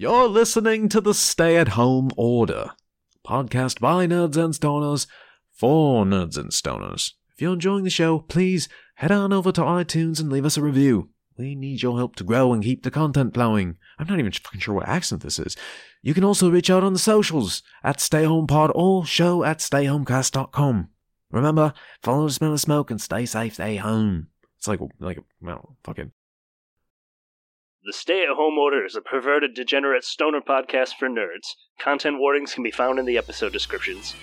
You're listening to the Stay-at-Home Order, podcast by nerds and stoners for nerds and stoners. If you're enjoying the show, please head on over to iTunes and leave us a review. We need your help to grow and keep the content flowing. I'm not even fucking sure what accent this is. You can also reach out on the socials at StayHomePod or show at StayHomeCast.com. Remember, follow the smell of smoke and stay safe, stay home. It's like well, fucking. The Stay-at-Home Order is a perverted, degenerate stoner podcast for nerds. Content warnings can be found in the episode descriptions.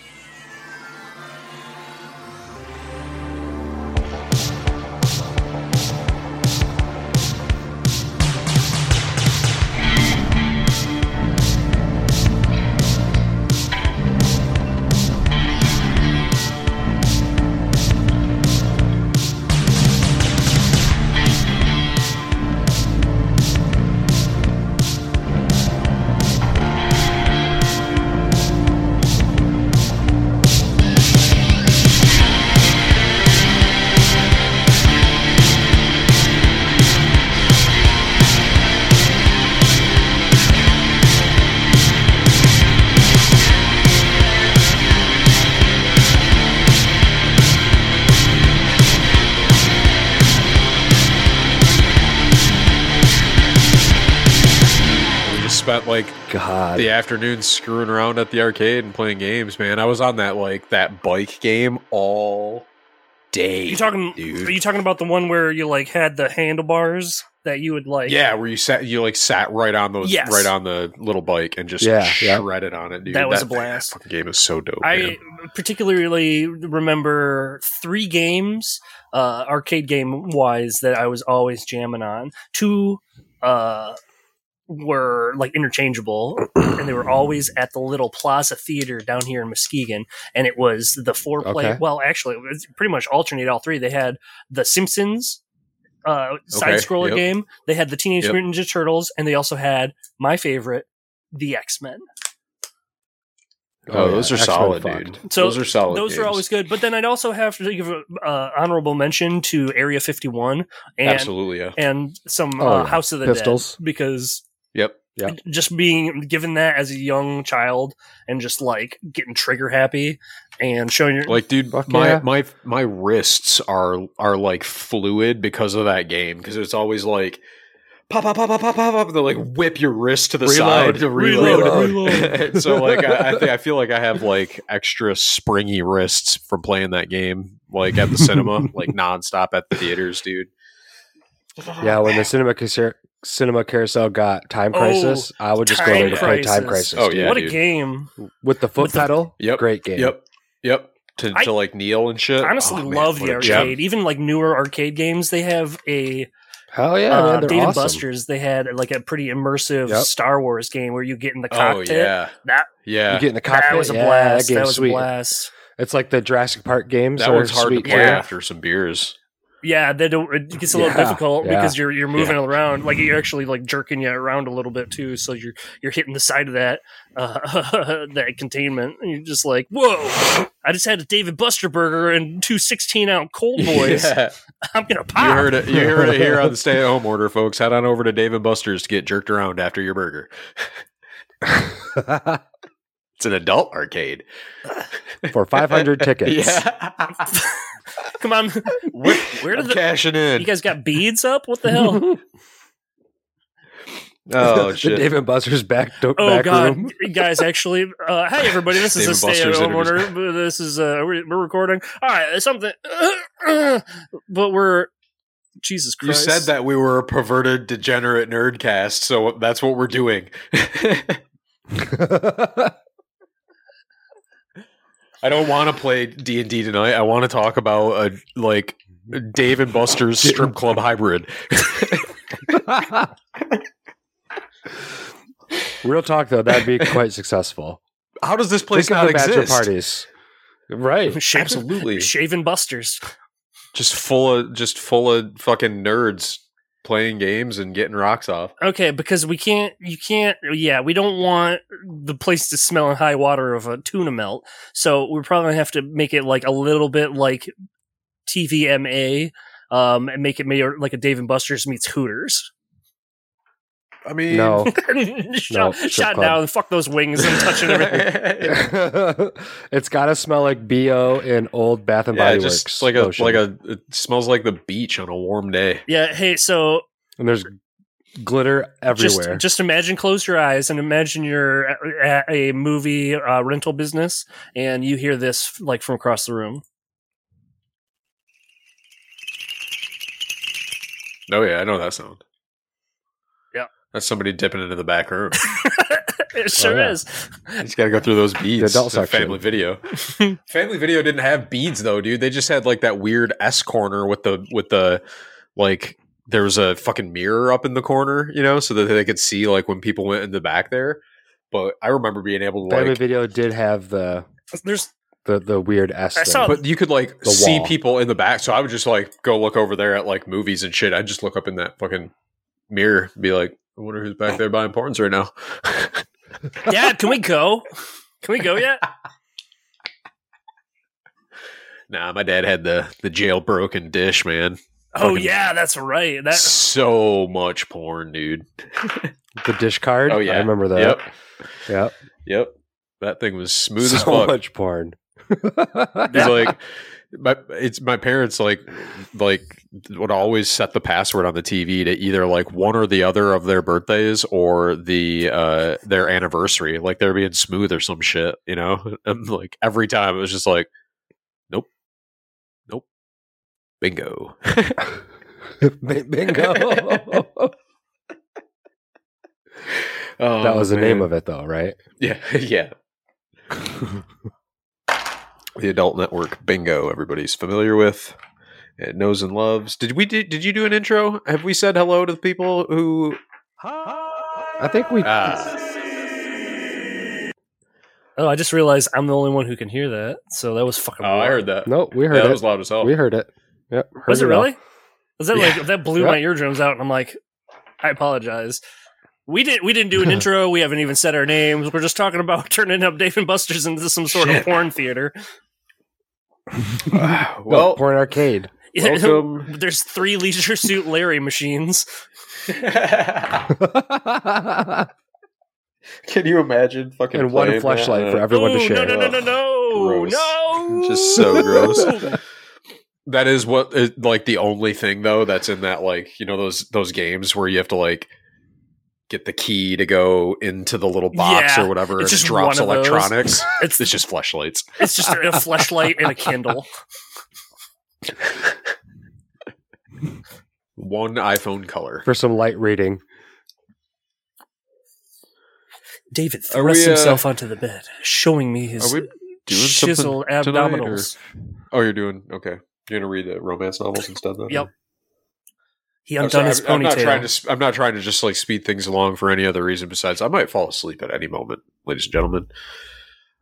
God. The afternoon screwing around at the arcade and playing games, man. I was on that bike game all day. Are you talking about the one where you had the handlebars that you would like? Yeah, where you sat right on those, yes, right on the little bike and just shredded on it, dude. That was a blast. That fucking game is so dope. I particularly remember three games, arcade game wise, that I was always jamming on. Two were interchangeable, and they were always at the little Plaza Theater down here in Muskegon, and it was the four-player... Okay. Well, actually, it was pretty much alternate all three. They had the Simpsons side-scroller game, they had the Teenage Mutant Ninja Turtles, and they also had, my favorite, the X-Men. Oh, those are X-Men solid, dude. So those are solid. Those games are always good. But then I'd also have to give an honorable mention to Area 51 and, absolutely, yeah, and some House of the Pistols. Dead, because... Yep. Yep. Just being given that as a young child and just getting trigger happy and showing your dude, my wrists are fluid because of that game, because it's always pop, pop, pop, pop, pop, pop, pop, and they whip your wrist to the side to reload. So I feel like I have extra springy wrists from playing that game at the cinema, nonstop at the theaters, dude. Yeah, when the cinema carousel got Time Crisis, I would just go there to play Time Crisis. Oh, yeah, what a game. With the foot pedal, great game. Yep. To kneel and shit. I honestly love the arcade. Even newer arcade games, they have a... Hell yeah, man, they're Dave and awesome. Buster's, they had a pretty immersive Star Wars game where you get in the cockpit. Oh, yeah. You get in the cockpit. That was a blast. That was sweet. A blast. It's like the Jurassic Park games. That one's hard to play after some beers. Yeah, it gets a little difficult because you're moving around. You're actually jerking you around a little bit too. So you're hitting the side of that that containment, and you're just like, "Whoa! I just had a Dave and Buster burger and two 16-ounce cold boys. Yeah. I'm gonna pop." You heard it here on the Stay at Home Order, folks. Head on over to Dave and Buster's to get jerked around after your burger. It's an adult arcade for 500 tickets. Yeah. Come on, where did cashing in? You guys got beads up? What the hell? Oh shit! The Dave and Buster's back room. Guys, actually, hey everybody, this is a Stay-at-Home Order. This is we're recording. All right, something, but we're. Jesus Christ! You said that we were a perverted, degenerate nerdcast, so that's what we're doing. I don't want to play D&D tonight. I want to talk about a Dave and Buster's strip club hybrid. Real talk, though, that'd be quite successful. How does this place not exist? Parties, right? Absolutely, Shaven Busters, just full of fucking nerds playing games and getting rocks off. Okay, because we don't want the place to smell in high water of a tuna melt, so we're probably gonna have to make it a little bit TVMA, and make it a Dave and Buster's meets Hooters. I mean, no. shot down. Fuck those wings and touching everything. It's got to smell like BO in old Bath and Body Works. Just like a, it smells like the beach on a warm day. Yeah. Hey, so. And there's glitter everywhere. Just imagine, close your eyes and imagine you're at a movie rental business and you hear this like from across the room. Oh, yeah. I know that sound. That's somebody dipping into the back room. It sure is. You just got to go through those beads. The adult section. Family Video. Family Video didn't have beads though, dude. They just had like that weird S corner with the like there was a fucking mirror up in the corner, you know, so that they could see like when people went in the back there. But I remember being able to. Family Video did have the weird S thing. But you could like see people in the back, so I would just like go look over there at like movies and shit. I'd just look up in that fucking mirror, and be like. I wonder who's back there buying porns right now. Dad, can we go? Can we go yet? Nah, my dad had the jailbroken dish, man. Oh, fucking yeah, that's right. That's so much porn, dude. The dish card? Oh, yeah. I remember that. Yep. That thing was smooth as fuck. So much porn. He's like... My parents like would always set the password on the TV to either like one or the other of their birthdays or the their anniversary. Like they're being smooth or some shit, you know. And like every time it was just like, nope, bingo, bingo. Oh, that was the name of it, though, right? Yeah. The Adult Network, bingo, everybody's familiar with, it knows and loves. Did you do an intro? Have we said hello to the people who... I think we... Oh, I just realized I'm the only one who can hear that, so that was fucking loud. I heard that. No, we heard it. That was loud as hell. We heard it. Yep. Was it really? That blew my eardrums out, and I'm like, I apologize. We didn't do an intro. We haven't even said our names. We're just talking about turning up Dave and Buster's into some sort of porn theater. Well, porn arcade. Welcome. There's 3 Leisure Suit Larry machines. Can you imagine fucking and one flashlight for everyone to share? No! Just so gross. That is like the only thing though that's in that, like, you know, those games where you have to like get the key to go into the little box or whatever, and it drops electronics. It's just fleshlights. It's just a fleshlight and a Kindle. One iPhone color. For some light reading. David thrusts himself onto the bed, showing me his chiseled abdominals. You're doing... Okay. You're going to read the romance novels instead, then? Yep. He undone his ponytail. I'm not trying to just like speed things along for any other reason besides I might fall asleep at any moment, ladies and gentlemen.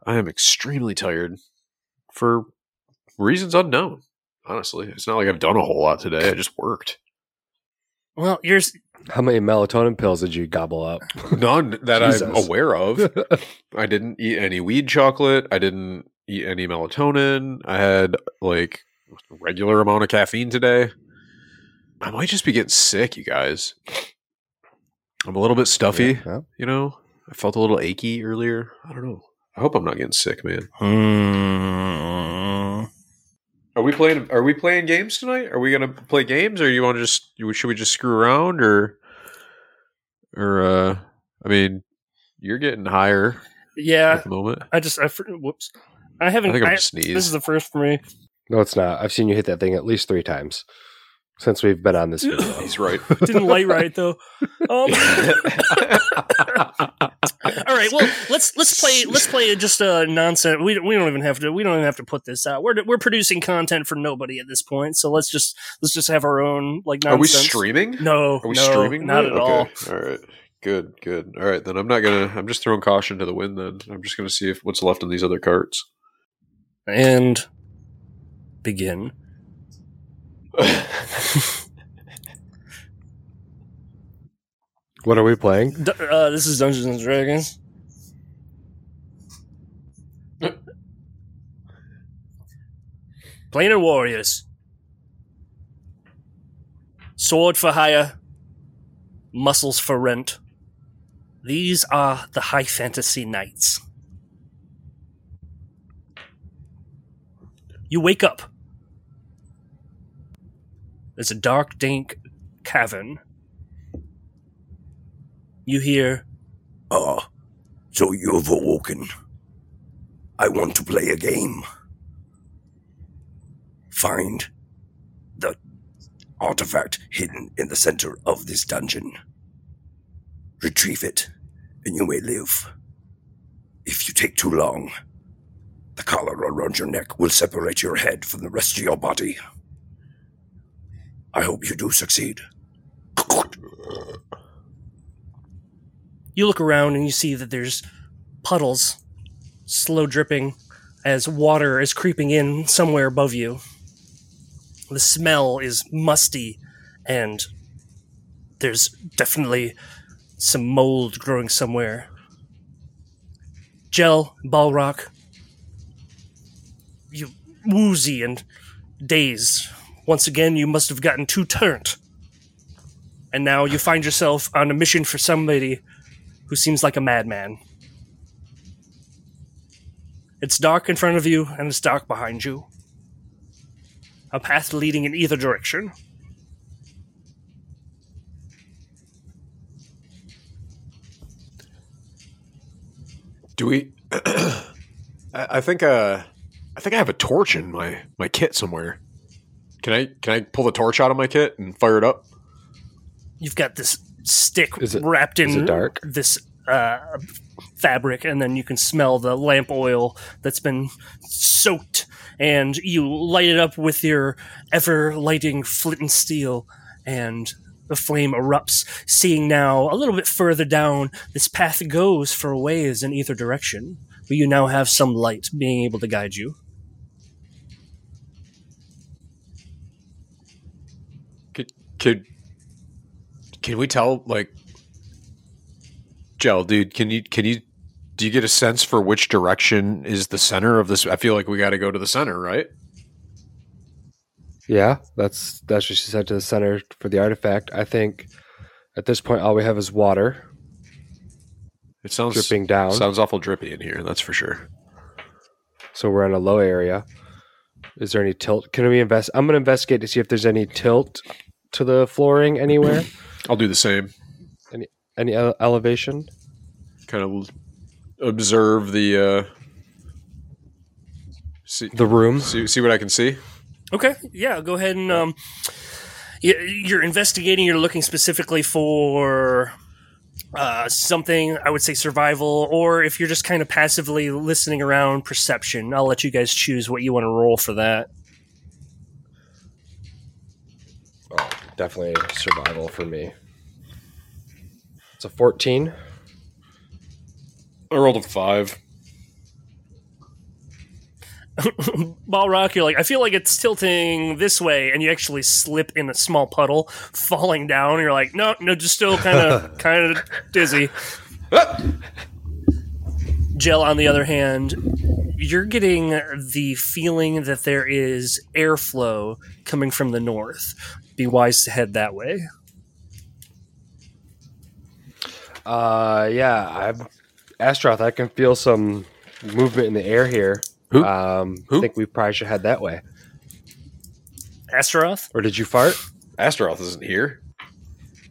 I am extremely tired for reasons unknown. Honestly, it's not like I've done a whole lot today. I just worked. Well, how many melatonin pills did you gobble up? None that I'm aware of. I didn't eat any weed chocolate. I didn't eat any melatonin. I had like a regular amount of caffeine today. I might just be getting sick, you guys. I'm a little bit stuffy, you know? I felt a little achy earlier. I don't know. I hope I'm not getting sick, man. Are we playing games tonight? Are we going to play games, or you want to just... Should we just screw around, or I mean, you're getting higher at the moment. I think I'm going to sneeze. This is the first for me. No, it's not. I've seen you hit that thing at least 3 times. Since we've been on this video. He's right. Didn't light right, though. All right, well, let's play just a nonsense. We don't even have to put this out. We're producing content for nobody at this point, so let's just have our own like nonsense. Are we streaming? No. Are we streaming? Not at all. All right. Good. All right, then I'm just throwing caution to the wind then. I'm just going to see what's left in these other carts. And begin. What are we playing? This is Dungeons and Dragons. Planar warriors, sword for hire, muscles for rent. These are the high fantasy nights. You wake up. There's a dark, dank cavern. You hear, so you've awoken. I want to play a game. Find the artifact hidden in the center of this dungeon. Retrieve it, and you may live. If you take too long, the collar around your neck will separate your head from the rest of your body. I hope you do succeed. You look around and you see that there's puddles, slow dripping, as water is creeping in somewhere above you. The smell is musty, and there's definitely some mold growing somewhere. Gell, Balrock, you woozy and dazed. Once again, you must have gotten too turnt. And now you find yourself on a mission for somebody who seems like a madman. It's dark in front of you, and it's dark behind you. A path leading in either direction. Do we... I think I have a torch in my kit somewhere. Can I pull the torch out of my kit and fire it up? You've got this stick wrapped in this fabric, and then you can smell the lamp oil that's been soaked, and you light it up with your ever-lighting flint and steel, and the flame erupts. Seeing now a little bit further down, this path goes for a ways in either direction, but you now have some light being able to guide you. Can we tell, like, Gell, dude, do you get a sense for which direction is the center of this? I feel like we got to go to the center, right? Yeah, that's what she said, to the center for the artifact. I think at this point, all we have is water. It sounds dripping down. Sounds awful drippy in here, that's for sure. So we're in a low area. Is there any tilt? Can we invest? I'm going to investigate to see if there's any tilt to the flooring anywhere. I'll do the same. Any elevation? Kind of observe the the room. See what I can see. Okay, yeah. Go ahead and you're investigating. You're looking specifically for something. I would say survival, or if you're just kind of passively listening around, perception. I'll let you guys choose what you want to roll for that. Oh, definitely survival for me. It's a 14. I rolled a 5. Balrock, you're like, I feel like it's tilting this way, and you actually slip in a small puddle, falling down, and you're like, no, just still kind of dizzy. Gell, on the other hand, you're getting the feeling that there is airflow coming from the north. Be wise to head that way. Yeah, Astaroth, I can feel some movement in the air here. Who? I think we probably should head that way. Astaroth? Or did you fart? Astaroth isn't here.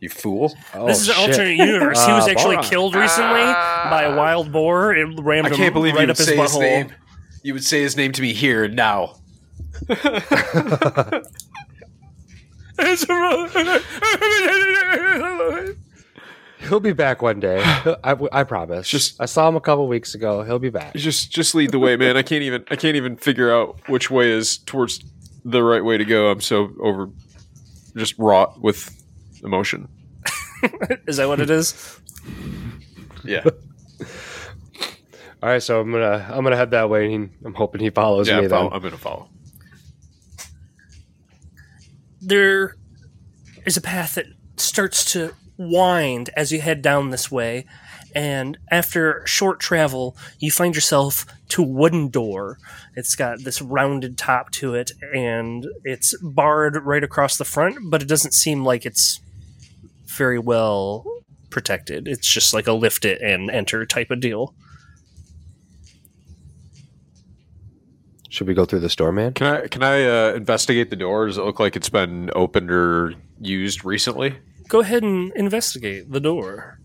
You fool. Oh, this is an alternate universe. He was actually killed recently by a wild boar. It rammed him right up his butthole. I can't believe you would say his name. You would say his name to me here and now. He'll be back one day. I promise. I saw him a couple weeks ago. He'll be back. Just lead the way, man. I can't even figure out which way is towards the right way to go. I'm so just wrought with emotion. Is that what it is? Yeah. All right, so I'm gonna head that way, and I'm hoping he follows me. Then. I'm gonna follow. There is a path that starts to wind as you head down this way, and after short travel you find yourself to a wooden door. It's got this rounded top to it, and it's barred right across the front, but it doesn't seem like it's very well protected. It's just like a lift it and enter type of deal. Should we go through this door, man? Can I investigate the door? Does it look like it's been opened or used recently? Go ahead and investigate the door.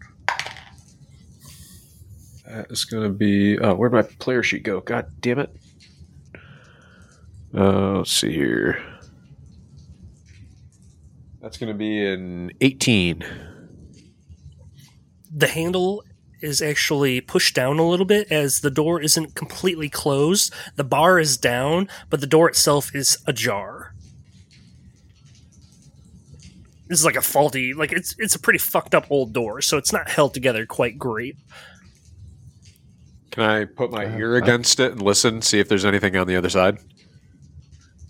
That is going to be... Oh, where'd my player sheet go? God damn it. Let's see here. That's going to be an 18. The handle is actually pushed down a little bit as the door isn't completely closed. The bar is down, but the door itself is ajar. This is like a faulty... Like, it's a pretty fucked up old door, so it's not held together quite great. Can I put my ear against it and listen, see if there's anything on the other side?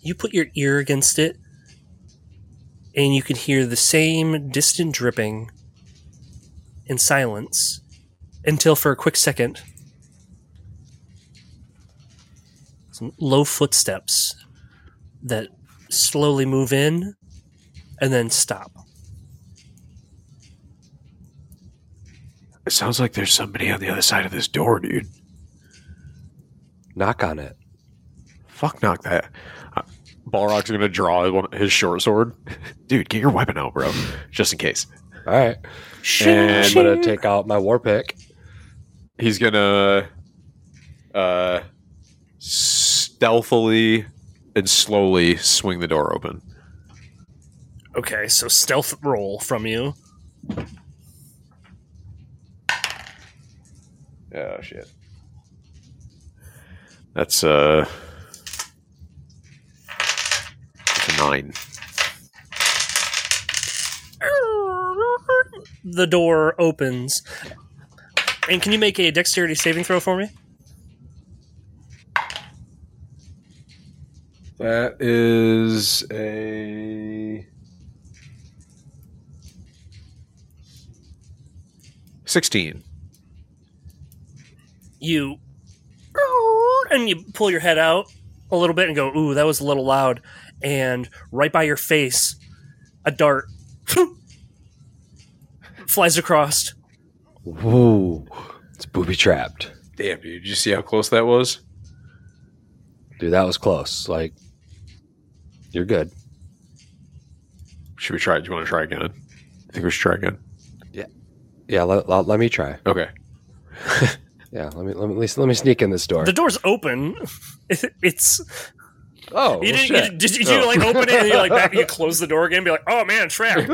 You put your ear against it, and you can hear the same distant dripping in silence until for a quick second some low footsteps that slowly move in and then stop. It sounds like there's somebody on the other side of this door, dude. Knock on it. Fuck, knock that. Balrock's going to draw his short sword. Dude, get your weapon out, bro. Just in case. All right. And I'm going to take out my war pick. He's going to stealthily and slowly swing the door open. Okay, so stealth roll from you. Oh, shit. That's a 9. The door opens. And can you make a dexterity saving throw for me? That is a... 16. You... And you pull your head out a little bit and go, ooh, that was a little loud. And right by your face, a dart flies across. Whoa. It's booby-trapped. Damn, dude. Did you see how close that was? Dude, that was close. Like, you're good. Should we try it? Do you want to try again? I think we should try again. Yeah, let me try. Okay. Yeah, let me sneak in this door. The door's open. It's... Oh, you didn't, shit. Did you like open it and you like back, you close the door again and be like, oh man, trap.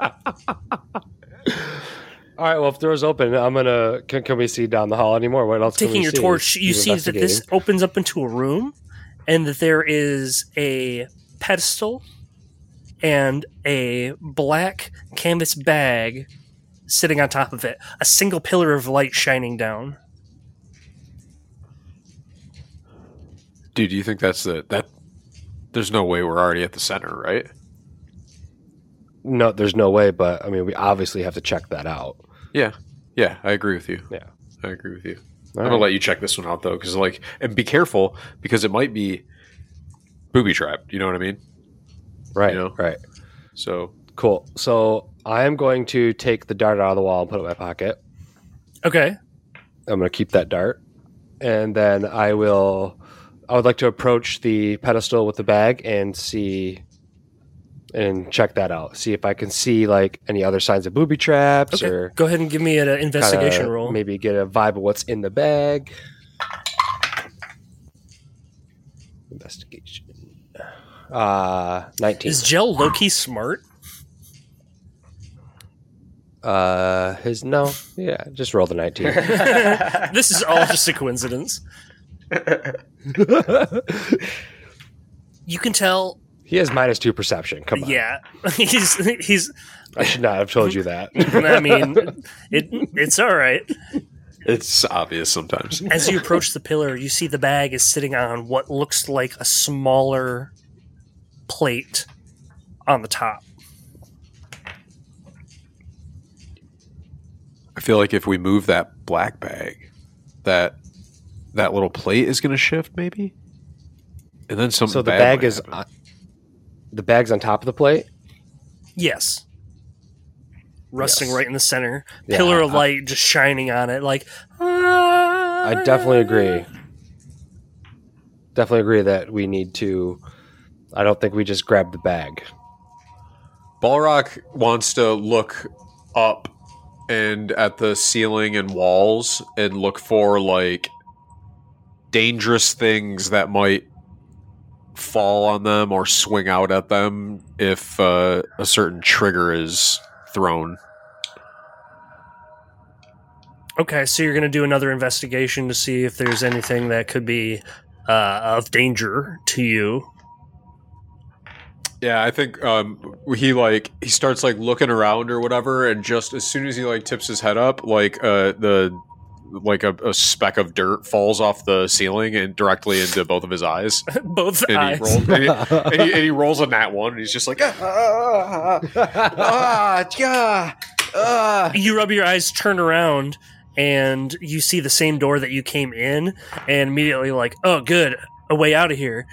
All right, well, if the door's open, I'm going to... Can we see down the hall anymore? What else Taking can we your see? Torch, you see that this opens up into a room and that there is a pedestal and a black canvas bag sitting on top of it. A single pillar of light shining down. Dude, do you think that's that? There's no way we're already at the center, right? No, there's no way, but I mean, we obviously have to check that out. Yeah, I agree with you. Yeah, I agree with you. All I'm gonna let you check this one out though, because like, and be careful because it might be booby trapped. You know what I mean? Right. You know? Right. So cool. So I am going to take the dart out of the wall and put it in my pocket. Okay. I'm gonna keep that dart, and then I would like to approach the pedestal with the bag and see and check that out. See if I can see like any other signs of booby traps. Okay. Or go ahead and give me an investigation roll. Maybe get a vibe of what's in the bag. Investigation. 19. Is Gell low-key smart? Yeah, just roll the 19. This is all just a coincidence. You can tell he has -2 perception. Come on, yeah, he's. I should not have told you that. I mean, it's all right. It's obvious sometimes. As you approach the pillar, you see the bag is sitting on what looks like a smaller plate on the top. I feel like if we move that black bag, that little plate is going to shift, maybe, and then something. So the bag's on top of the plate. Yes. rusting right in the center. Pillar of light just shining on it. Like, I definitely agree. Definitely agree that we need to. I don't think we just grab the bag. Balrock wants to look up and at the ceiling and walls and look for like dangerous things that might fall on them or swing out at them if a certain trigger is thrown. Okay, so you're going to do another investigation to see if there's anything that could be of danger to you. Yeah, I think he starts like looking around or whatever, and just as soon as he like tips his head up, like a speck of dirt falls off the ceiling and directly into both of his eyes. Both eyes. He rolls a nat one, and he's just like, You rub your eyes, turn around, and you see the same door that you came in, and immediately like, oh, good, a way out of here.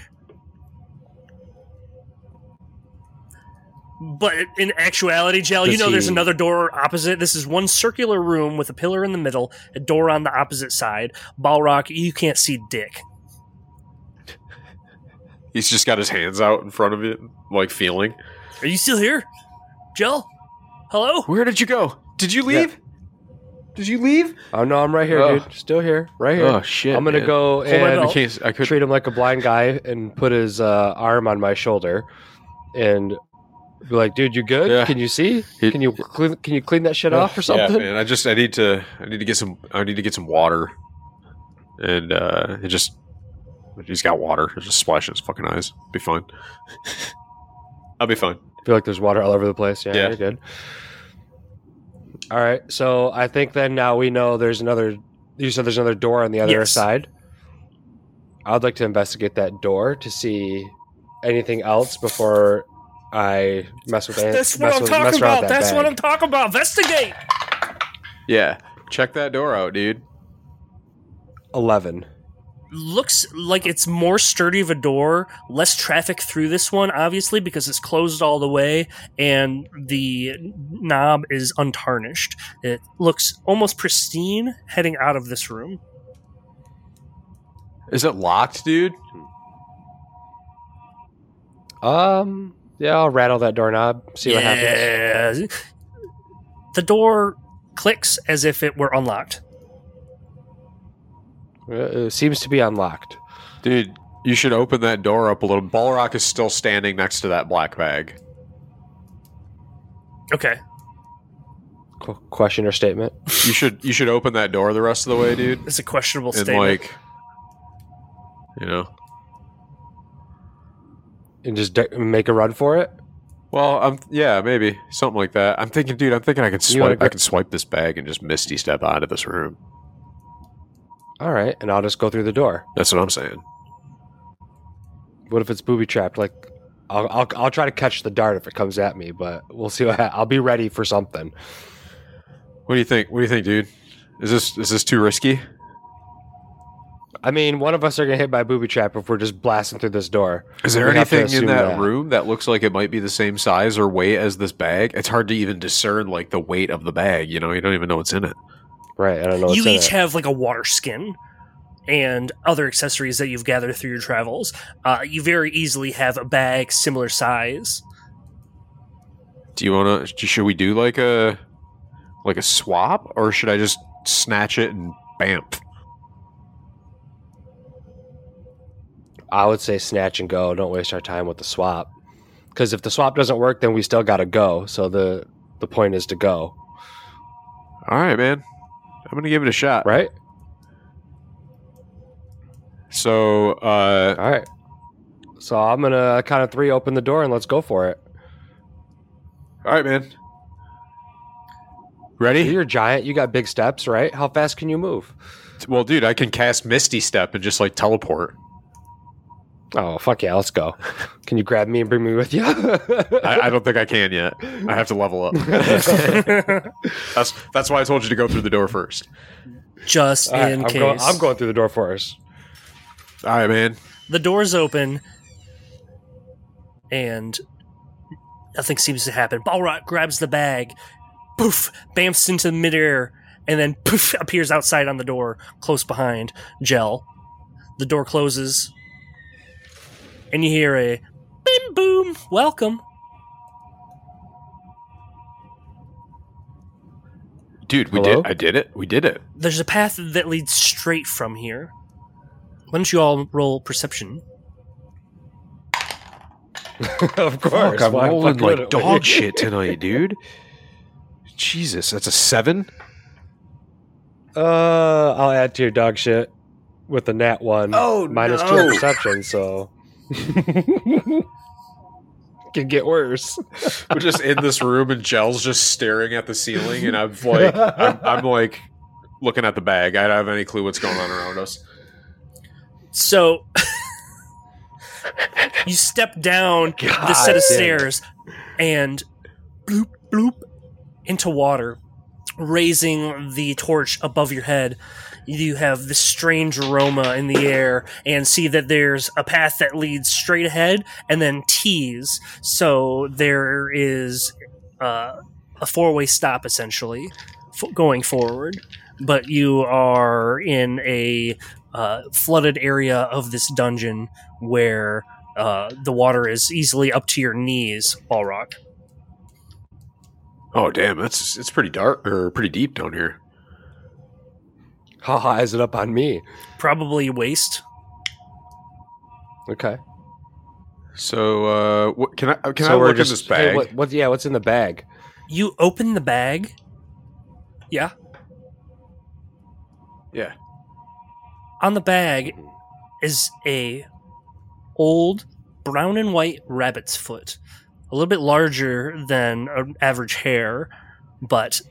But in actuality, Gell, you know there's another door opposite. This is one circular room with a pillar in the middle, a door on the opposite side. Balrock, you can't see dick. He's just got his hands out in front of it, like feeling. Are you still here? Gell? Hello? Where did you go? Did you leave? Did you leave? Oh, no, I'm right here, dude. Still here. Right here. Oh, shit, I'm going to go and treat him like a blind guy and put his arm on my shoulder and... Be like, dude, you good? Yeah. Can you see? Can you clean that shit off or something? Yeah, man. I need to get some water, and he's got water. Just splash in his fucking eyes. Be fine. I'll be fine. I feel like there's water all over the place. Yeah, you're good. All right, so I think then now we know there's another. You said there's another door on the other side. I'd like to investigate that door to see anything else before. I mess with it. That's what I'm talking about. That's what I'm talking about. Investigate. Yeah. Check that door out, dude. 11. Looks like it's more sturdy of a door, less traffic through this one, obviously, because it's closed all the way and the knob is untarnished. It looks almost pristine heading out of this room. Is it locked, dude? Yeah, I'll rattle that doorknob, see what happens. The door clicks as if it were unlocked. It seems to be unlocked. Dude, you should open that door up a little. Balrock is still standing next to that black bag. Okay. Question or statement? You should open that door the rest of the way, dude. It's a questionable statement. Like, you know... And just make a run for it? Well, maybe. Something like that. I'm thinking, dude, I can swipe this bag and just Misty step out of this room. All right, and I'll just go through the door. That's what I'm saying. What if it's booby-trapped? Like, I'll try to catch the dart if it comes at me, but we'll see what I'll be ready for something. What do you think? What do you think, dude? Is this too risky? I mean, one of us are going to hit by booby trap if we're just blasting through this door. Is there anything in that room that looks like it might be the same size or weight as this bag? It's hard to even discern, like, the weight of the bag, you know? You don't even know what's in it. Right, I don't know what's in it. You each have, like, a water skin and other accessories that you've gathered through your travels. You very easily have a bag similar size. Do you want to... Should we do, like, a swap? Or should I just snatch it and bamf? I would say snatch and go. Don't waste our time with the swap. Because if the swap doesn't work, then we still got to go. So the point is to go. All right, man. I'm going to give it a shot. Right? So, all right. So I'm going to count of three, open the door, and let's go for it. All right, man. Ready? You're a giant. You got big steps, right? How fast can you move? Well, dude, I can cast Misty Step and just, like, teleport. Oh, fuck yeah, let's go. Can you grab me and bring me with you? I don't think I can yet. I have to level up. That's why I told you to go through the door first. Just right, in case. I'm going through the door first. All right, man. The door's open, and nothing seems to happen. Balrock grabs the bag poof, bamfs into midair, and then poof, appears outside on the door, close behind Gell. The door closes, and you hear a bim boom, welcome. Dude, I did it. There's a path that leads straight from here. Why don't you all roll perception? Of course. Fuck, I'm rolling like dog shit tonight, dude. Jesus, that's a 7? I'll add to your dog shit with a nat 1. Oh, minus no. 2 perception, so... Can get worse. We're just in this room and Gell's just staring at the ceiling, and I'm like looking at the bag. I don't have any clue what's going on around us. So you step down this set of stairs and bloop bloop into water, raising the torch above your head. You have this strange aroma in the air and see that there's a path that leads straight ahead and then tees. So there is a four-way stop, essentially, going forward. But you are in a flooded area of this dungeon where the water is easily up to your knees, Balrock. Oh, damn, it's pretty dark or pretty deep down here. How high is it up on me? Probably waist. Okay. So, what, can I look at this bag? Hey, what's in the bag? You open the bag. Yeah. Yeah. On the bag is a old brown and white rabbit's foot. A little bit larger than an average hare, but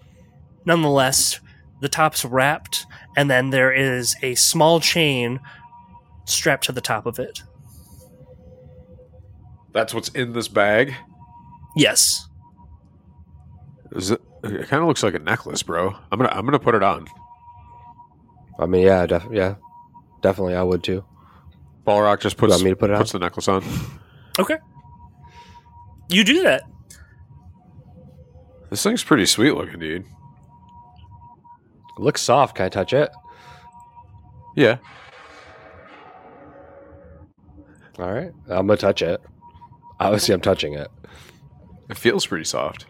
nonetheless, the top's wrapped, and then there is a small chain strapped to the top of it. That's what's in this bag? Yes. It kind of looks like a necklace, bro. I'm gonna put it on. I mean, yeah, definitely, I would too. Balrock just puts the necklace on. Okay. You do that. This thing's pretty sweet looking, dude. It looks soft. Can I touch it? Yeah. All right. I'm going to touch it. Obviously, I'm touching it. It feels pretty soft.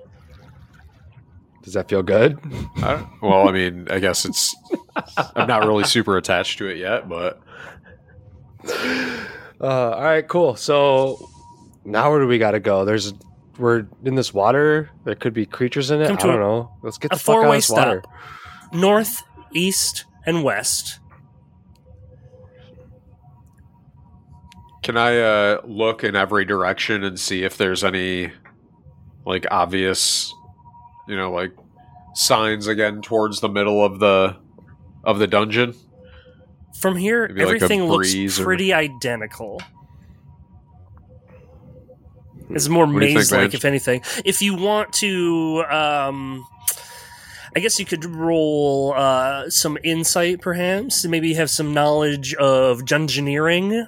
Does that feel good? Well, I mean, I guess it's... I'm not really super attached to it yet, but... all right, cool. So now where do we got to go? We're in this water. There could be creatures in it. I don't know. Let's get the fuck out of this water. North, east, and west. Can I look in every direction and see if there's any, like, obvious, you know, like, signs again towards the middle of the dungeon? From here, maybe everything looks pretty identical. It's more maze-like, if anything. If you want to... I guess you could roll some insight, perhaps. Maybe you have some knowledge of dungeoneering,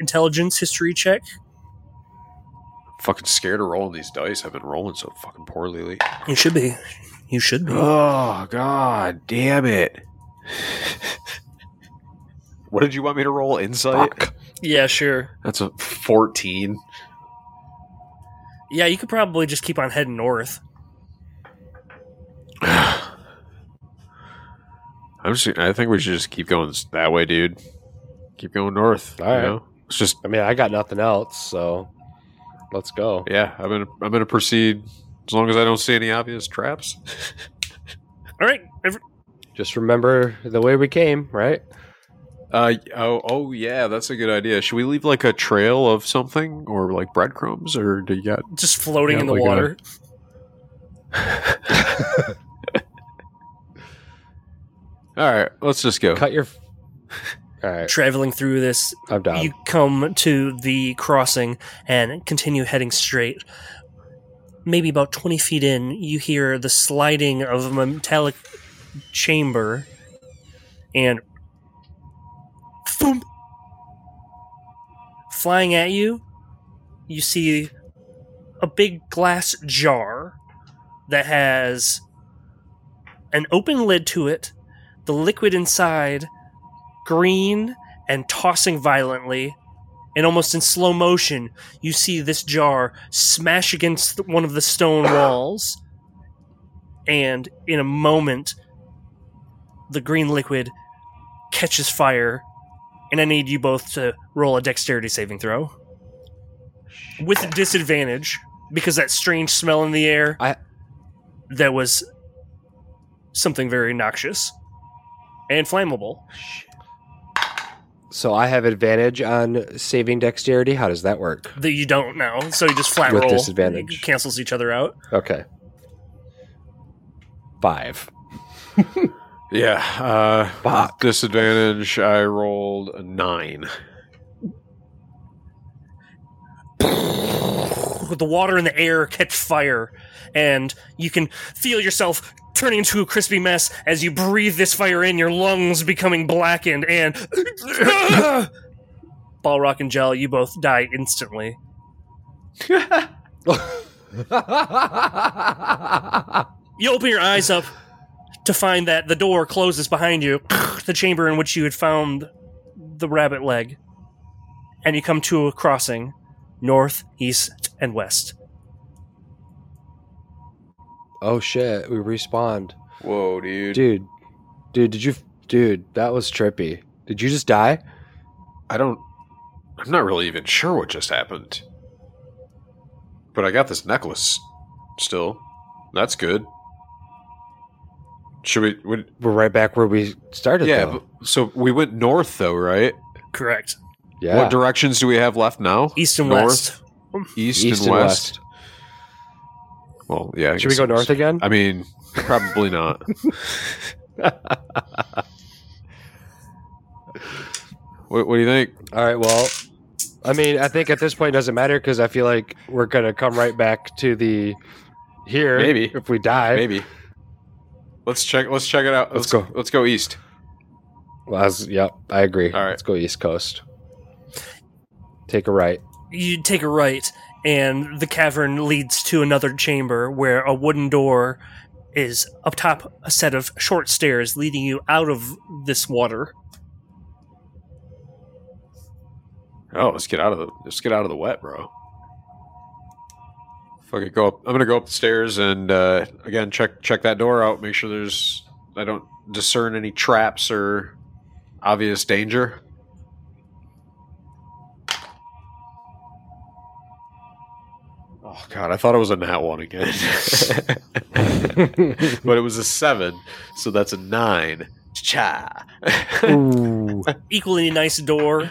intelligence, history check. I'm fucking scared of rolling these dice. I've been rolling so fucking poorly lately. You should be. Oh, God damn it. What did you want me to roll? Insight? Fuck. Yeah, sure. That's a 14. Yeah, you could probably just keep on heading north. I think we should just keep going that way, dude. Keep going north. All right. You know? It's just. I mean, I got nothing else, so let's go. Yeah, I'm gonna proceed as long as I don't see any obvious traps. All right. Just remember the way we came, right? Oh yeah, that's a good idea. Should we leave like a trail of something or like breadcrumbs, or do you got just floating in the water? All right, let's just go. All right. Traveling through this, I'm down. You come to the crossing and continue heading straight. Maybe about 20 feet in, you hear the sliding of a metallic chamber, and boom, flying at you, you see a big glass jar that has an open lid to it, the liquid inside green and tossing violently, and almost in slow motion, you see this jar smash against one of the stone walls, and in a moment, the green liquid catches fire, and I need you both to roll a dexterity saving throw. With a disadvantage, because that strange smell in the air, that was something very noxious and flammable. So I have advantage on saving dexterity? How does that work? That you don't know, so you just flat roll. With disadvantage. It cancels each other out. Okay. 5. Yeah. With disadvantage, I rolled a 9. The water in the air catch fire, and you can feel yourself turning into a crispy mess as you breathe this fire in, your lungs becoming blackened, and Balrock and Gell, you both die instantly. You open your eyes up to find that the door closes behind you, the chamber in which you had found the rabbit leg, and you come to a crossing, north, east, and west. Oh shit, we respawned. Whoa, dude. Dude, that was trippy. Did you just die? I'm not really even sure what just happened. But I got this necklace still. That's good. We're right back where we started, yeah, though. But, so we went north, though, right? Correct. Yeah. What directions do we have left now? East and north, west. East and west. Well, yeah. Should we go north again? I mean, probably not. What do you think? All right, well, I mean, I think at this point it doesn't matter because I feel like we're going to come right back to here. Maybe. If we die. Maybe. Let's check it out. Let's go. Let's go east. Well, I agree. All right. Let's go east coast. Take a right. You take a right, and the cavern leads to another chamber where a wooden door is up top a set of short stairs leading you out of this water. Oh, let's get out of the wet, bro. Okay, go up. I'm gonna go up the stairs and again check that door out. Make sure I don't discern any traps or obvious danger. Oh god, I thought it was a nat 1 again, but it was a 7, so that's a 9. Cha. Equally nice door.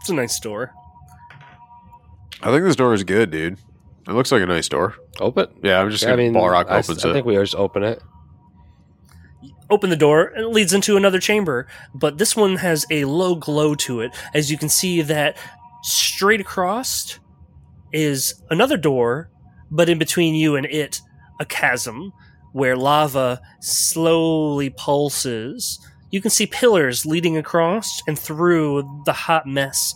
It's a nice door. I think this door is good, dude. It looks like a nice door. Open? Yeah, I'm just going to Balrock opens it. I think we just open it. Open the door, and it leads into another chamber. But this one has a low glow to it. As you can see that straight across is another door, but in between you and it, a chasm where lava slowly pulses. You can see pillars leading across and through the hot mess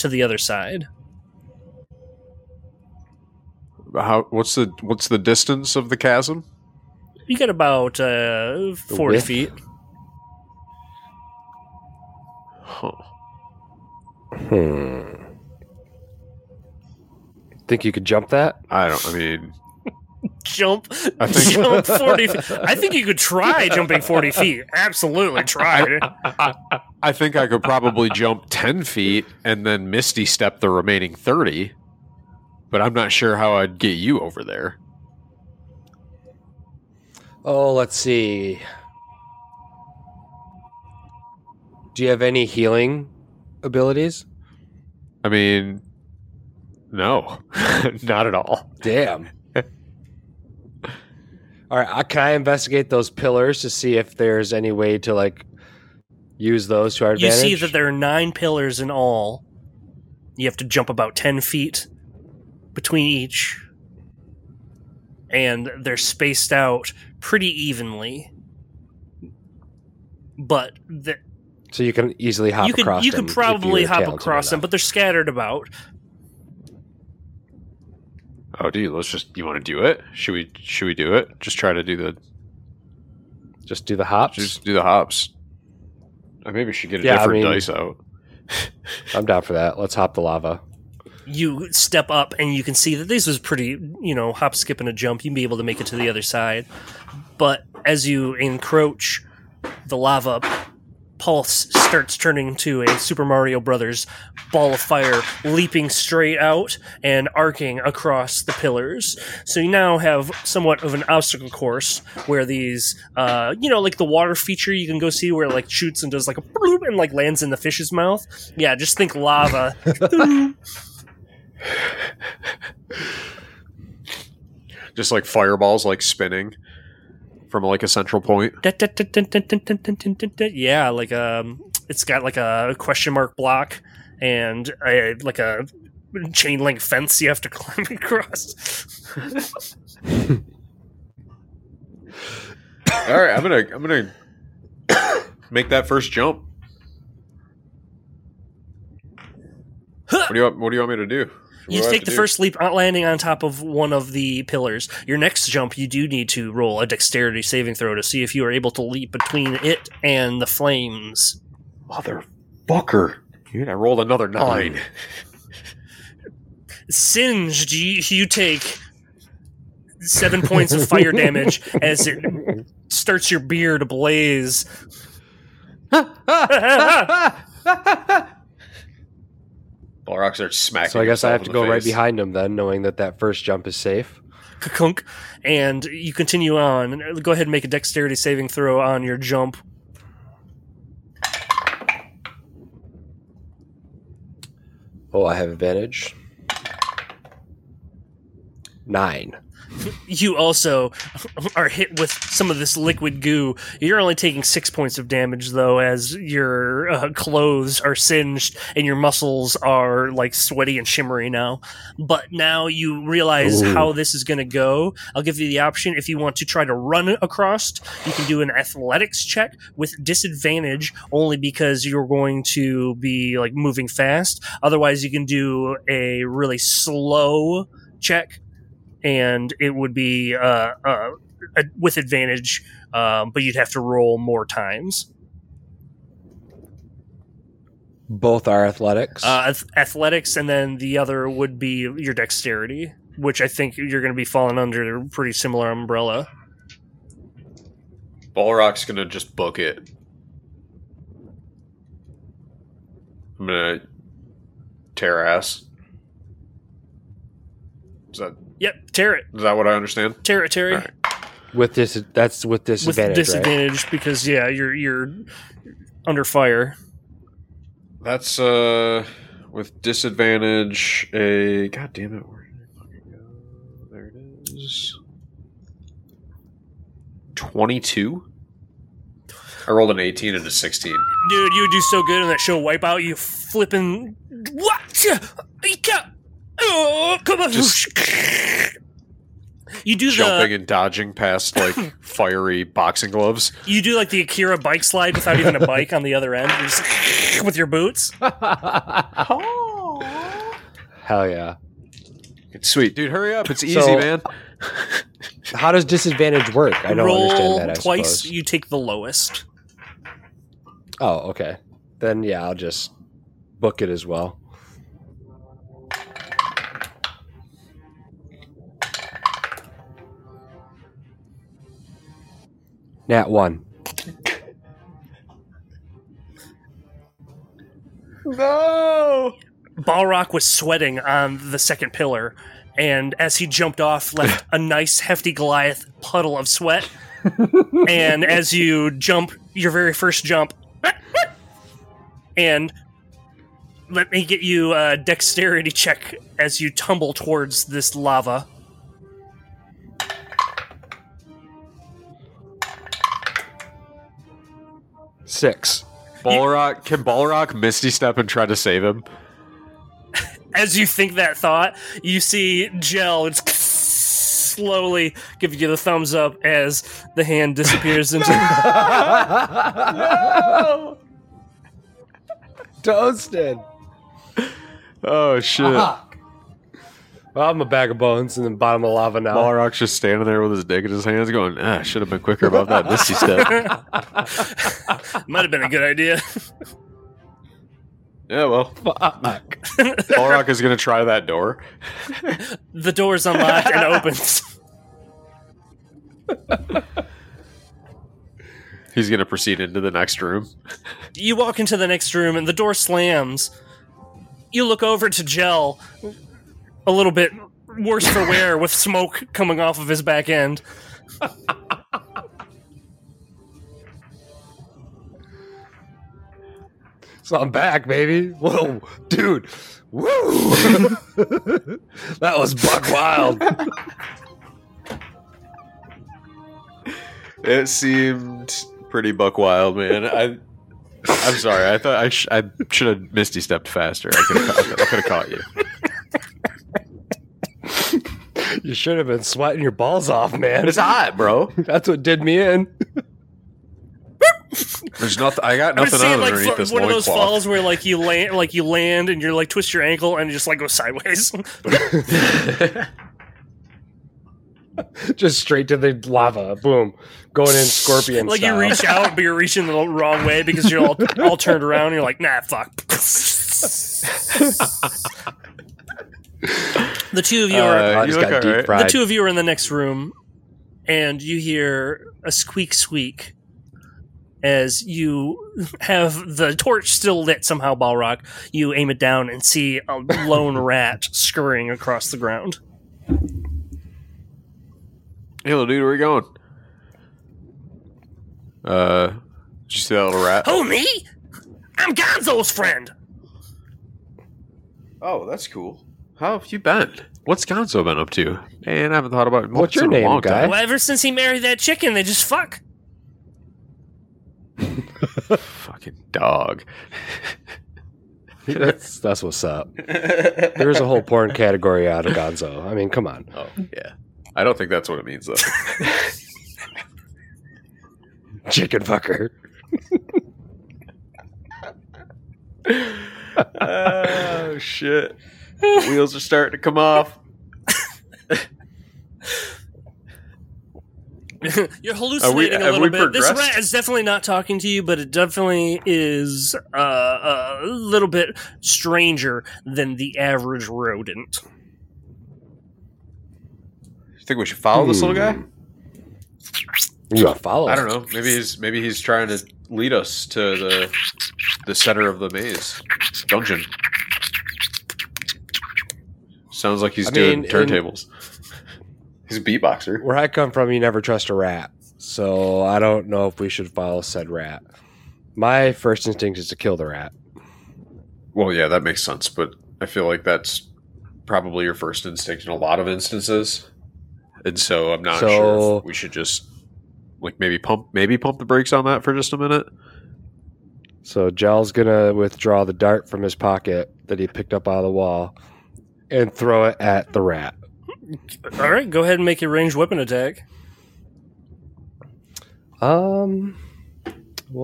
to the other side. What's the distance of the chasm? You get about 40 feet. Huh. Think you could jump that? I mean jump 40 feet. I think you could try jumping 40 feet. Absolutely try. I think I could probably jump 10 feet and then Misty step the remaining 30. But I'm not sure how I'd get you over there. Oh, let's see. Do you have any healing abilities? I mean, no. Not at all. Damn. All right, can I investigate those pillars to see if there's any way to, like, use those to our advantage? You see that there are 9 pillars in all. You have to jump about 10 feet between each, and they're spaced out pretty evenly, but so you can easily hop across them. You could probably hop across them, but they're scattered about. Oh, dude, let's just. You want to do it? Should we do it? Just try to do the. Just do the hops. Just do the hops. I maybe should get a different dice out. I'm down for that. Let's hop the lava. You step up, and you can see that this was pretty, hop, skip, and a jump. You'd be able to make it to the other side. But as you encroach, the lava pulse starts turning to a Super Mario Brothers ball of fire, leaping straight out and arcing across the pillars. So you now have somewhat of an obstacle course where these, like the water feature you can go see where it like shoots and does like a bloop and like lands in the fish's mouth. Yeah, just think lava. Just like fireballs like spinning from like a central point. Yeah, like it's got like a question mark block and like a chain link fence you have to climb across. All right, I'm gonna make that first jump. Huh. What do you want me to do? You take the first leap, landing on top of one of the pillars. Your next jump, you do need to roll a dexterity saving throw to see if you are able to leap between it and the flames. Motherfucker. Dude, I rolled another 9. Singed, you take 7 points of fire damage as it starts your beard ablaze. Balrock starts smacking. So I guess I have to go right behind him then, knowing that first jump is safe. Ka-kunk. And you continue on. Go ahead and make a dexterity saving throw on your jump. Oh, I have advantage. 9. You also are hit with some of this liquid goo. You're only taking 6 points of damage, though, as your clothes are singed and your muscles are, like, sweaty and shimmery now. But now you realize how this is going to go. I'll give you the option. If you want to try to run across, you can do an athletics check with disadvantage only because you're going to be, like, moving fast. Otherwise, you can do a really slow check. And it would be with advantage, but you'd have to roll more times. Both are athletics? Athletics, and then the other would be your dexterity, which I think you're going to be falling under a pretty similar umbrella. Balrock's going to just book it. I'm going to tear ass. Is that... Yep, tear it. Is that what I understand? Tear it, Terry. Right. That's with disadvantage. With disadvantage, right? Because you're under fire. That's with disadvantage. A god damn it, where did I fucking go? There it is. 22. I rolled an 18 and a 16. Dude, you do so good in that show Wipeout. You flipping what? You can't. Oh, come on. Just you do jumping and dodging past like fiery boxing gloves. You do like the Akira bike slide without even a bike on the other end. You're just with your boots. Oh. Hell yeah. It's sweet. Dude, hurry up. It's easy, man. How does disadvantage work? I don't understand that. Twice, you take the lowest. Oh, okay. Then yeah, I'll just book it as well. 1 No! Balrock was sweating on the second pillar, and as he jumped off, left a nice, hefty Goliath puddle of sweat. And as you jump, your very first jump, and let me get you a dexterity check as you tumble towards this lava. 6. Balrock, can Balrock Misty Step and try to save him? As you think that thought, you see Gell slowly give you the thumbs up as the hand disappears into. No! Toasted. Oh shit! Fuck. Well, I'm a bag of bones in the bottom of lava now. Balrock's just standing there with his dick in his hands going, I should have been quicker about that Misty step. Might have been a good idea. Yeah, well. Fuck. Balrock is going to try that door. The door's unlocked and opens. He's going to proceed into the next room. You walk into the next room and the door slams. You look over to Gell, a little bit worse for wear with smoke coming off of his back end. So I'm back, baby. Whoa, dude. Woo! That was buck wild. It seemed pretty buck wild, man. I'm sorry. I thought I should have Misty stepped faster. I could have caught you. You should have been sweating your balls off, man. It's hot, bro. That's what did me in. There's nothing. I got nothing underneath like, this one of those cloth. Falls where like you land, and you're like twist your ankle and you just like go sideways, just straight to the lava. Boom, going in scorpion. Like style. You reach out, but you're reaching the wrong way because you're all turned around. And you're like, nah, fuck. The two of you are. You got deep fried. The two of you are in the next room, and you hear a squeak. As you have the torch still lit somehow, Balrock, you aim it down and see a lone rat scurrying across the ground. Hey, little dude, where are you going? Did you see that little rat? Oh, me? I'm Gonzo's friend. Oh, that's cool. How have you been? What's Gonzo been up to? Man, I haven't thought about it. What's your name, long guy? Time. Well, ever since he married that chicken, they just fuck. Fucking dog. that's what's up. There's a whole porn category out of Gonzo. I mean, come on. Oh yeah, I don't think that's what it means though. Chicken fucker. Oh shit! The wheels are starting to come off. You're hallucinating a little bit. This rat is definitely not talking to you, but it definitely is a little bit stranger than the average rodent. You think we should follow this little guy? Yeah, follow. I don't know. Maybe he's trying to lead us to the center of the maze dungeon. Sounds like he's doing turntables. He's a beatboxer. Where I come from, you never trust a rat. So I don't know if we should follow said rat. My first instinct is to kill the rat. Well, yeah, that makes sense. But I feel like that's probably your first instinct in a lot of instances. And so I'm not sure if we should just like maybe pump the brakes on that for just a minute. So Gel's going to withdraw the dart from his pocket that he picked up out of the wall and throw it at the rat. All right, go ahead and make your ranged weapon attack. Well,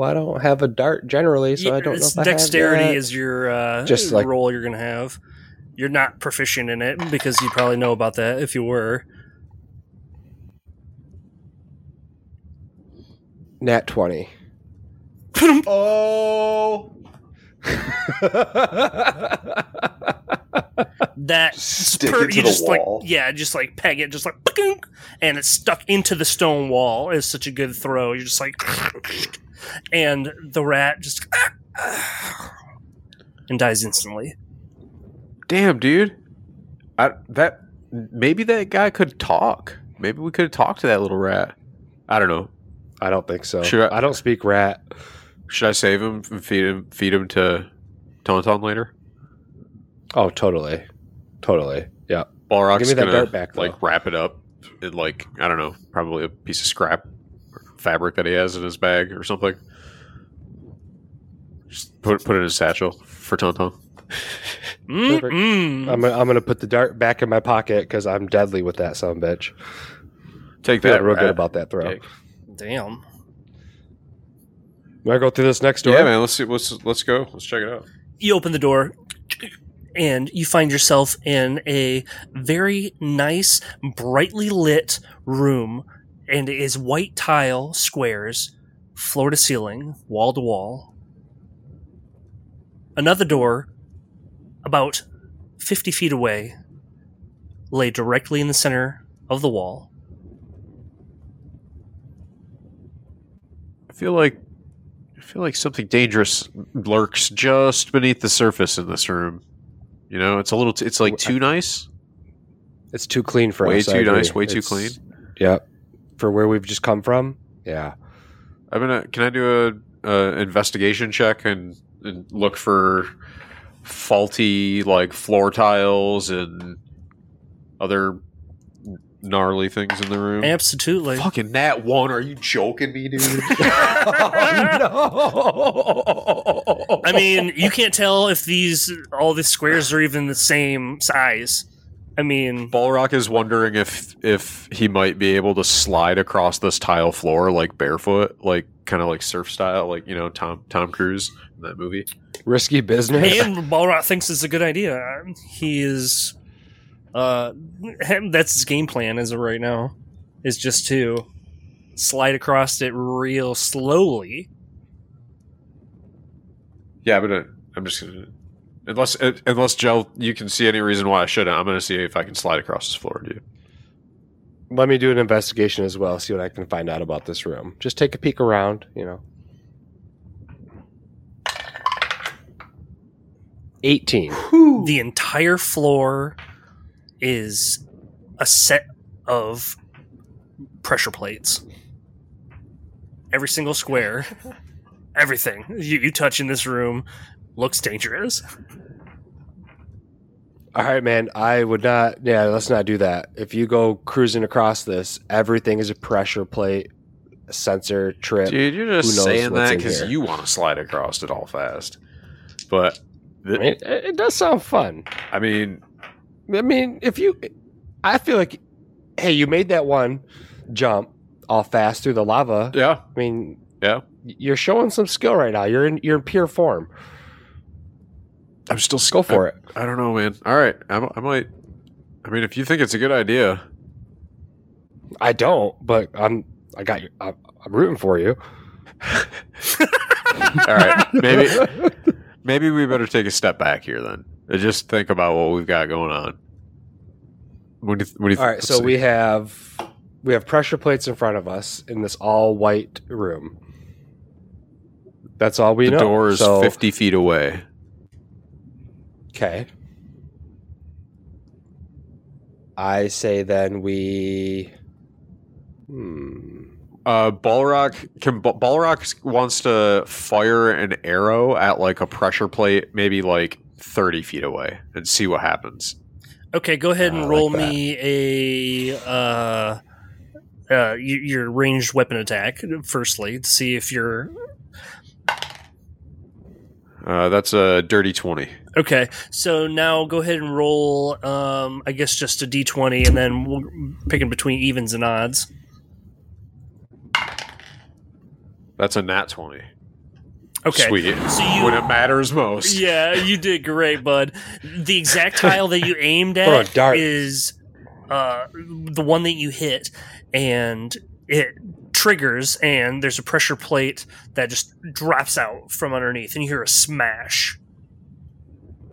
I don't have a dart generally, so I don't know if I have that. Dexterity is your just like roll you're going to have. You're not proficient in it because you probably know about that if you were. Nat 20. Oh! That stick it to the wall. Like, yeah, just like peg it, just like, and it's stuck into the stone wall. It's such a good throw. You're just like, and the rat just and dies instantly. Damn, dude, maybe that guy could talk. Maybe we could talk to that little rat. I don't know. I don't think so. I don't speak rat. Should I save him and feed him to Tauntaun later? Oh, totally, yeah. Balrock's gonna that back, like wrap it up in like I don't know, probably a piece of scrap or fabric that he has in his bag or something. Just put it in his satchel for Tauntaun. Mm-hmm. I'm gonna put the dart back in my pocket because I'm deadly with that son of a bitch. Take that. Real good about that throw. Damn. Do I go through this next door? Yeah, man. Let's see. Let's go. Let's check it out. You open the door. and you find yourself in a very nice, brightly lit room, and it is white tile squares, floor to ceiling, wall to wall. Another door, about 50 feet away, lay directly in the center of the wall. I feel like something dangerous lurks just beneath the surface in this room. You know, it's a little. It's like too nice. It's too clean for us. Way too nice. Way too clean. Yeah, for where we've just come from. Yeah. Can I do a investigation check and look for faulty like floor tiles and other gnarly things in the room? Absolutely. Fucking nat one. Are you joking me, dude? Oh, no. I mean, you can't tell if all the squares are even the same size. I mean, Balrock is wondering if he might be able to slide across this tile floor like barefoot, like kind of like surf style, like, you know, Tom Cruise in that movie. Risky business. And Balrock thinks it's a good idea. He is. That's his game plan as of right now, is just to slide across it real slowly. Yeah, but I'm just gonna, unless Gell, you can see any reason why I shouldn't, I'm gonna see if I can slide across this floor, dude. Let me do an investigation as well, see what I can find out about this room. Just take a peek around, you know. 18. Whew. The entire floor is a set of pressure plates. Every single square, everything you touch in this room looks dangerous. All right, man, I would not. Yeah, let's not do that. If you go cruising across this, everything is a pressure plate, a sensor trip. Dude, you're just saying that because you want to slide across it all fast. But I mean, it does sound fun. I mean, I feel like, hey, you made that one jump all fast through the lava. Yeah. I mean, yeah, you're showing some skill right now. You're in pure form. I'm still go for it. I don't know, man. All right, I might. I mean, if you think it's a good idea, I don't. But I got you. I'm rooting for you. All right, maybe we better take a step back here then. Just think about what we've got going on. What do you all right, so see. We have pressure plates in front of us in this all-white room. That's all we know. The door is 50 feet away. Okay. I say then we... Balrock wants to fire an arrow at like a pressure plate, maybe like 30 feet away, and see what happens. Okay, go ahead and roll me a your ranged weapon attack, firstly, to see if you're... that's a dirty 20. Okay, so now go ahead and roll, I guess, just a d20, and then we'll pick in between evens and odds. That's a nat 20. Okay. Sweet. So when it matters most. Yeah, you did great, bud. The exact tile that you aimed at is the one that you hit, and it triggers, and there's a pressure plate that just drops out from underneath, and you hear a smash.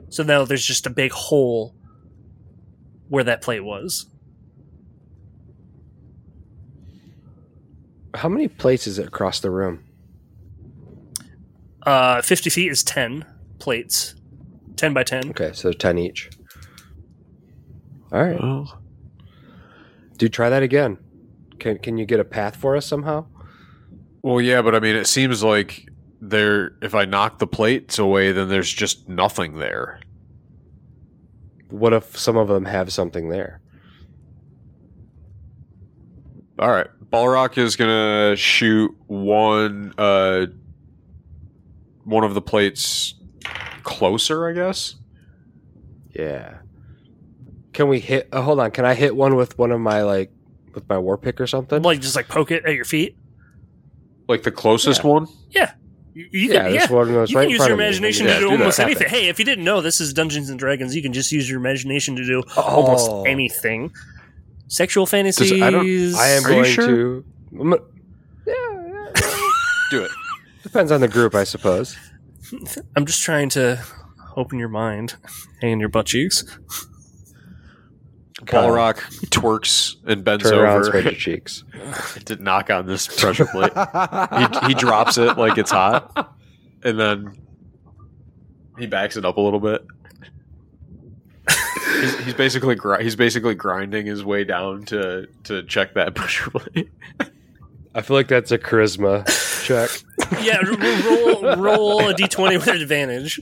So now there's just a big hole where that plate was. How many plates is it across the room? 50 feet is 10 plates. 10 by 10. Okay, so 10 each. All right. Oh. Dude, try that again. Can you get a path for us somehow? Well, yeah, but I mean, it seems like if I knock the plates away, then there's just nothing there. What if some of them have something there? All right. Balrock is going to shoot one of the plates closer, I guess. Yeah. Can we hit... hold on. Can I hit one with one of my, like, with my war pick or something? Like, just, like, poke it at your feet? Like the closest one? Yeah. You can use your imagination to do almost anything. Hey, if you didn't know this is Dungeons and Dragons, you can just use your imagination to do almost anything. Sexual fantasies. Are you sure? Yeah. Do it. Depends on the group, I suppose. I'm just trying to open your mind and your butt cheeks. Balrock twerks and bends over. Your cheeks. It did knock on this pressure plate. He drops it like it's hot, and then he backs it up a little bit. He's basically grinding his way down to check that pressure plate. I feel like that's a charisma check. Yeah, roll a d20 with advantage.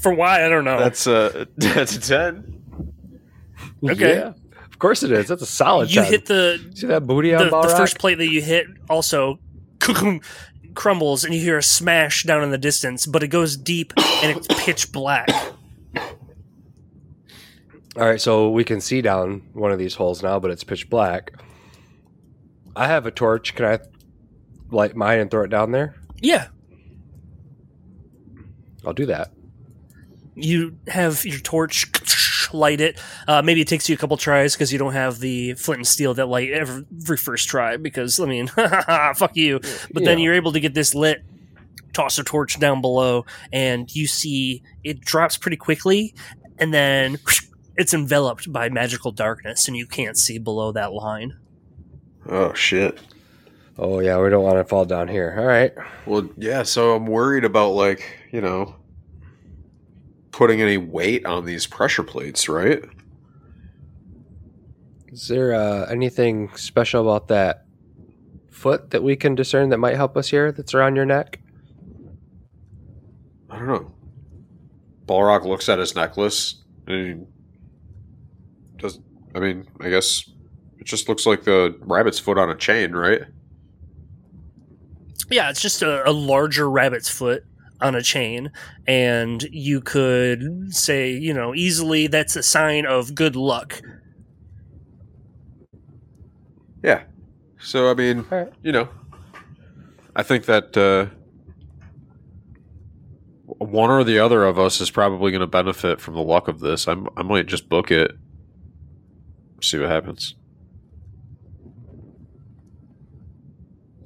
For why, I don't know. That's a 10. Okay. Yeah, of course it is. That's a solid 10. You hit see that booty on Balrock? The first plate that you hit also crumbles, and you hear a smash down in the distance, but it goes deep, and it's pitch black. All right, so we can see down one of these holes now, but it's pitch black. I have a torch. Can I light mine and throw it down there? Yeah. I'll do that. You have your torch, light it. Maybe it takes you a couple tries because you don't have the flint and steel that light every first try because, I mean, fuck you. But then you're able to get this lit, toss a torch down below, and you see it drops pretty quickly, and then it's enveloped by magical darkness, and you can't see below that line. Oh, shit. Oh, yeah, we don't want to fall down here. All right. Well, yeah, so I'm worried about, like, you know, putting any weight on these pressure plates, right? Is there anything special about that foot that we can discern that might help us here that's around your neck? I don't know. Balrock looks at his necklace and he doesn't. I mean, I guess it just looks like the rabbit's foot on a chain, right? Yeah, it's just a larger rabbit's foot on a chain, and you could say, you know, easily that's a sign of good luck. Yeah. So, I mean, you know, I think that one or the other of us is probably going to benefit from the luck of this. I might just book it, see what happens.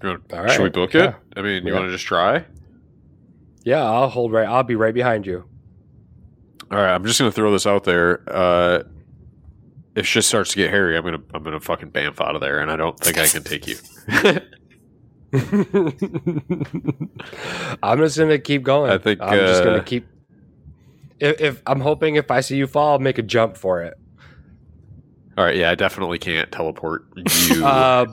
Should we book it? I mean, you want to just try? Yeah, I'll be right behind you. All right, I'm just gonna throw this out there. If shit starts to get hairy, I'm gonna fucking bamf out of there, and I don't think I can take you. I'm just gonna keep going. I think I'm just gonna keep. If I'm hoping if I see you fall, I'll make a jump for it. All right, yeah, I definitely can't teleport you.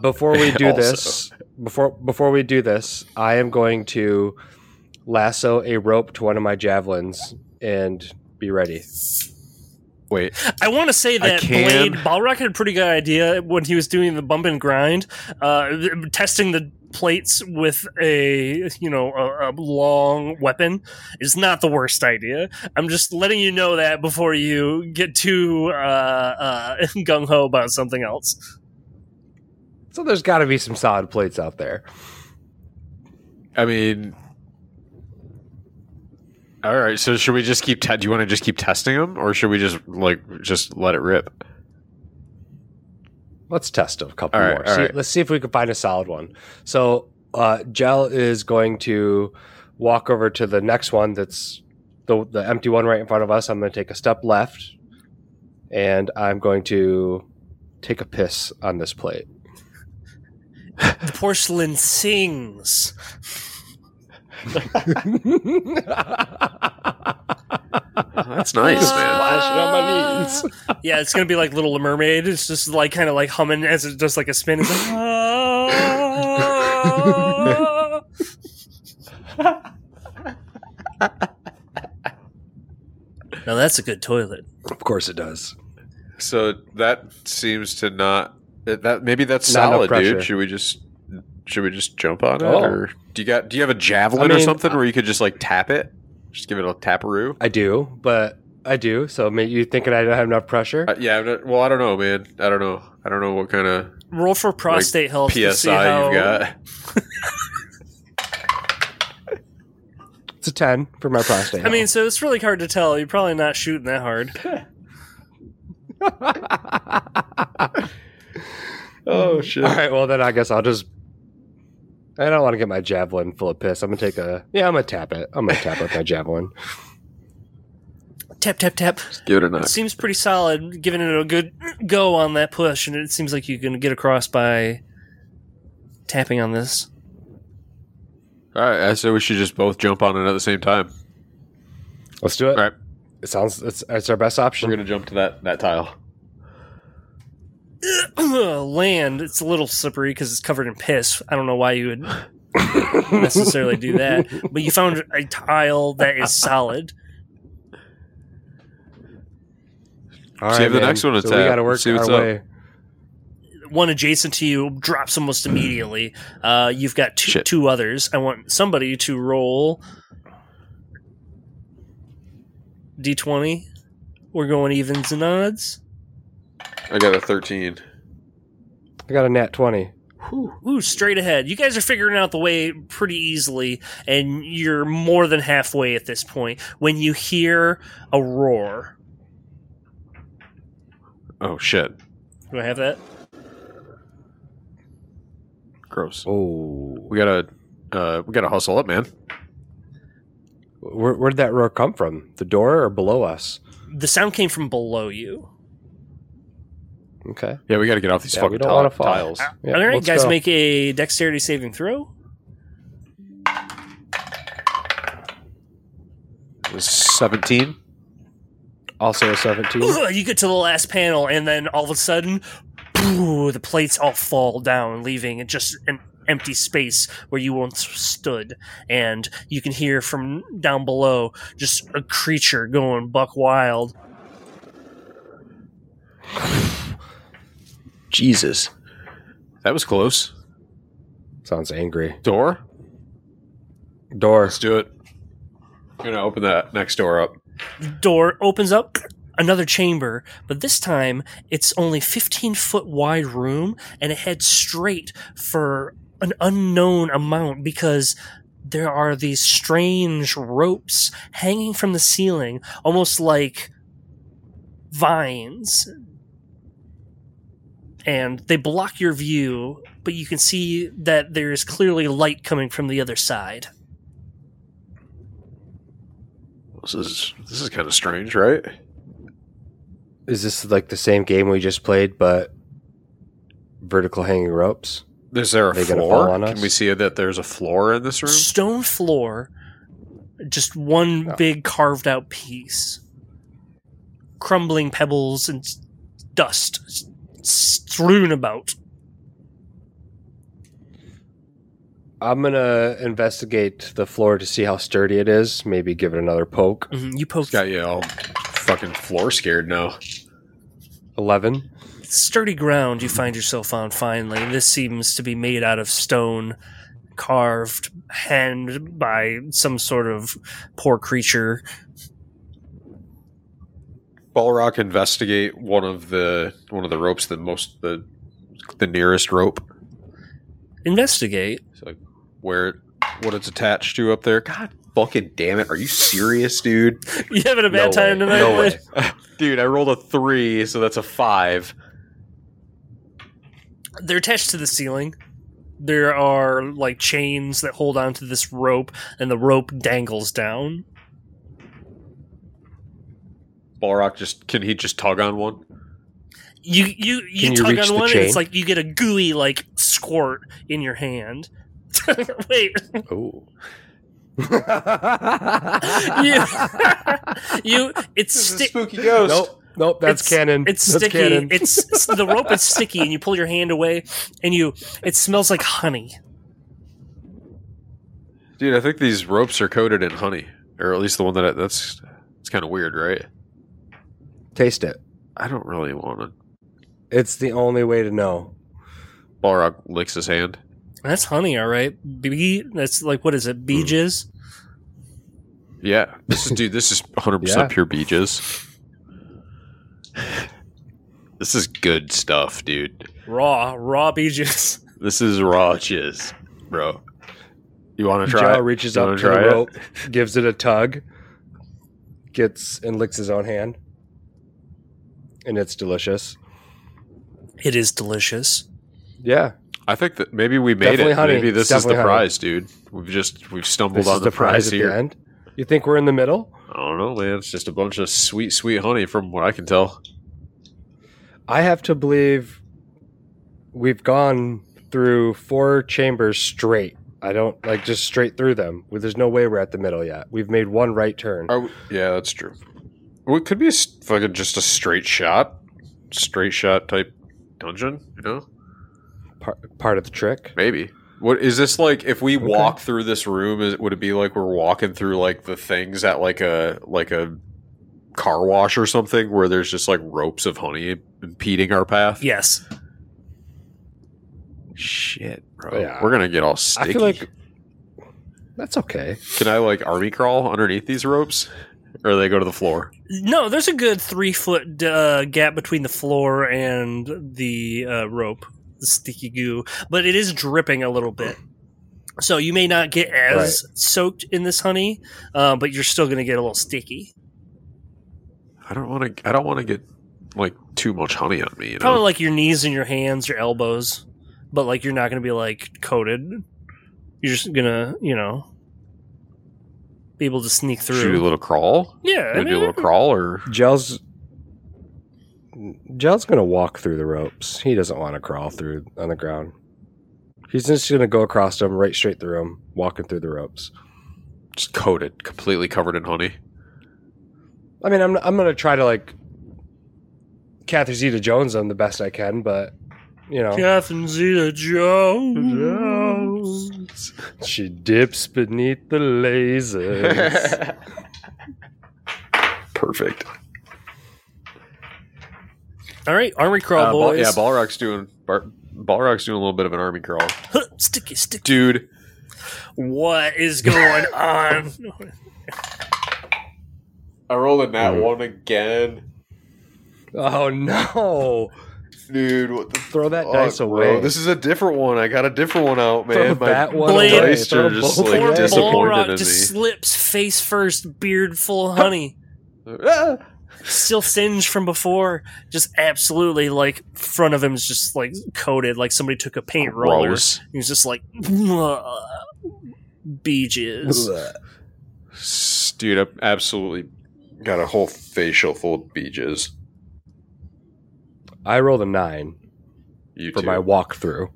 Before we do this, before we do this, I am going to lasso a rope to one of my javelins and be ready. Wait. I want to say that Blade Balrock had a pretty good idea when he was doing the bump and grind, testing the plates with a long weapon is not the worst idea. I'm just letting you know that before you get too gung ho about something else. So there's got to be some solid plates out there. I mean, all right, so should we just keep? Do you want to just keep testing them, or should we just let it rip? Let's test a couple more. All right. Let's see if we can find a solid one. So, Gell is going to walk over to the next one. That's the empty one right in front of us. I'm going to take a step left, and I'm going to take a piss on this plate. The porcelain sings. That's nice, man. Yeah, it's gonna be like Little Mermaid. It's just like kind of like humming as it does like a spin. It's like, ah. Now that's a good toilet. Of course it does. So that seems to not that maybe that's not solid, no dude. Should we just jump on it? Or do you have a javelin or something where you could just like tap it? Just give it a taparoo? I do. So maybe you're thinking I don't have enough pressure? Well, I don't know, man. I don't know what kind of roll for prostate health PSI to see how you've got. It's a 10 for my prostate. I mean, so it's really hard to tell. You're probably not shooting that hard. Oh, shit. All right, well, then I guess I'll just... I don't want to get my javelin full of piss. I'm going to take a... Yeah, I'm going to tap it. I'm going to tap with my javelin. Tap, tap, tap. Just give it a knock. It seems pretty solid, giving it a good go on that push, and it seems like you can get across by tapping on this. All right, I say we should just both jump on it at the same time. Let's do it. All right. It sounds... It's our best option. We're going to jump to that tile. Land, it's a little slippery because it's covered in piss. I don't know why you would necessarily do that, but you found a tile that is solid. All right, the next one to tap. We got to work our way. One adjacent to you drops almost immediately. You've got two others. I want somebody to roll D20. We're going evens and odds. I got a 13. I got a nat 20. Ooh, straight ahead. You guys are figuring out the way pretty easily, and you're more than halfway at this point when you hear a roar. Oh, shit. Do I have that? Gross. Oh, we gotta hustle up, man. Where did that roar come from? The door or below us? The sound came from below you. Okay. Yeah, we got to get off these fucking tiles. Yeah, all right, guys, make a dexterity saving throw. It was 17. Also a 17. You get to the last panel, and then all of a sudden, the plates all fall down, leaving just an empty space where you once stood. And you can hear from down below just a creature going buck wild. Jesus. That was close. Sounds angry. Door. Let's do it. I'm going to open that next door up. The door opens up another chamber, but this time it's only 15-foot wide room, and it heads straight for an unknown amount because there are these strange ropes hanging from the ceiling, almost like vines. And they block your view, but you can see that there is clearly light coming from the other side. This is kind of strange, right? Is this like the same game we just played, but vertical hanging ropes? Is there a floor? Can we see that there's a floor in this room? Stone floor. Just one big carved out piece. Crumbling pebbles and dust strewn about. I'm gonna investigate the floor to see how sturdy it is. Maybe give it another poke. Mm-hmm, you poke. Got you all fucking floor scared now. 11. Sturdy ground you find yourself on finally. This seems to be made out of stone, carved hand by some sort of poor creature. Balrock investigate one of the ropes, the nearest rope. Investigate. So like what it's attached to up there. God fucking damn it! Are you serious, dude? You having a bad time tonight? No way. Dude, I rolled a 3, so that's a 5. They're attached to the ceiling. There are like chains that hold onto this rope, and the rope dangles down. Balrock can he tug on one? You tug on one and it's like you get a gooey like squirt in your hand. Wait. Oh. It's a spooky ghost. Nope, that's canon. It's sticky. Canon. It's the rope is sticky and you pull your hand away and it smells like honey. Dude, I think these ropes are coated in honey. Or at least the one that's it's kind of weird, right? Taste it. I don't really want it. It's the only way to know. Balrock licks his hand. That's honey, all right. That's like, what is it? Bee jizz? Yeah. This is 100% pure bee jizz. This is good stuff, dude. Raw bee jizz. This is raw jizz, bro. You want to try? Joe reaches up to the rope, gives it a tug, gets and licks his own hand, and it's delicious. It is delicious. Yeah, I think that maybe we made it. Honey. Maybe this is the prize, dude. We've stumbled on the prize here. At the end? You think we're in the middle? I don't know, man. It's just a bunch of sweet, sweet honey, from what I can tell. I have to believe we've gone through 4 chambers straight. I don't just straight through them. There's no way we're at the middle yet. We've made one right turn. Yeah, that's true. Well, it could be fucking just a straight shot type dungeon. You know, part of the trick. Maybe. What is this like? If we walk through this room, would it be like we're walking through like the things at like a car wash or something, where there's just like ropes of honey impeding our path? Yes. Shit, bro. Yeah. We're gonna get all sticky. I feel like that's okay. Can I army crawl underneath these ropes, or they go to the floor? No, there's a good 3-foot gap between the floor and the rope. The sticky goo, but it is dripping a little bit, so you may not get as soaked in this honey, but you're still going to get a little sticky. I don't want to get too much honey on me. You know? Probably your knees and your hands, your elbows, but you're not going to be coated. You're just going to be able to sneak through. Should we do a little crawl? Yeah, do a little crawl, or Gel's going to walk through the ropes. He doesn't want to crawl through on the ground. He's just going to go across them, right straight through them, walking through the ropes. Just coated, completely covered in honey. I mean, I'm going to try to, Catherine Zeta-Jones them the best I can, but, Catherine Zeta-Jones. She dips beneath the lasers. Perfect. All right, army crawl, boys. Yeah, Balrock's doing a little bit of an army crawl. Huh, sticky, dude. What is going on? I rolled a nat one again. Oh no, dude! What the Throw that fuck, dice away. Bro. This is a different one. I got a different one out, man. My dice are just disappointed in me. Balrock just slips face first, beard full of honey. Still singed from before, just absolutely front of him is just coated, somebody took a paint roller. He's just beaches. Dude, I absolutely got a whole facial full of beaches. I rolled a 9 for my walkthrough.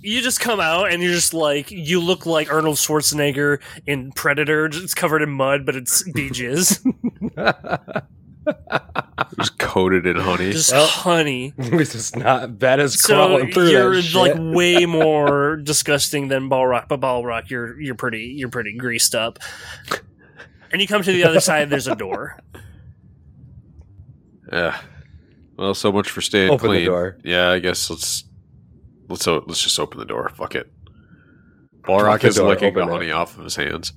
You just come out and you're just you look like Arnold Schwarzenegger in Predator. It's covered in mud, but it's bee jizz. Just coated in honey. Just honey. It's just not that is crawling through. You're that shit. Way more disgusting than Balrock, but Balrock, you're pretty greased up. And you come to the other side. There's a door. Yeah. Well, so much for staying clean. The door. Yeah, I guess let's just open the door. Fuck it. Balrock is licking the honey off of his hands.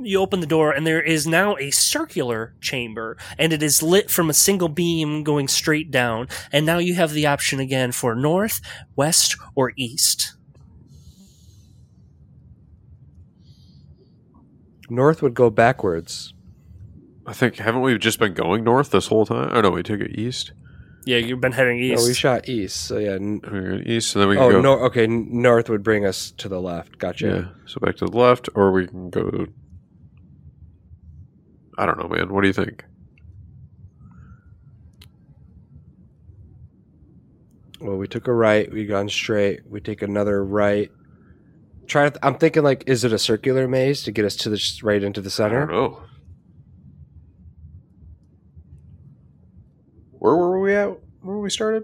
You open the door, and there is now a circular chamber, and it is lit from a single beam going straight down. And now you have the option again for north, west, or east. North would go backwards. I think, haven't we just been going north this whole time? Oh, no, we took it east. Yeah, you've been heading east. No, we shot east, so yeah. East, and then we can go... north would bring us to the left. Gotcha. Yeah, so back to the left, or we can go... I don't know, man. What do you think? Well, we took a right. We've gone straight. We take another right. I'm thinking, is it a circular maze to get us to the right into the center? I don't know. Where were we at when we started?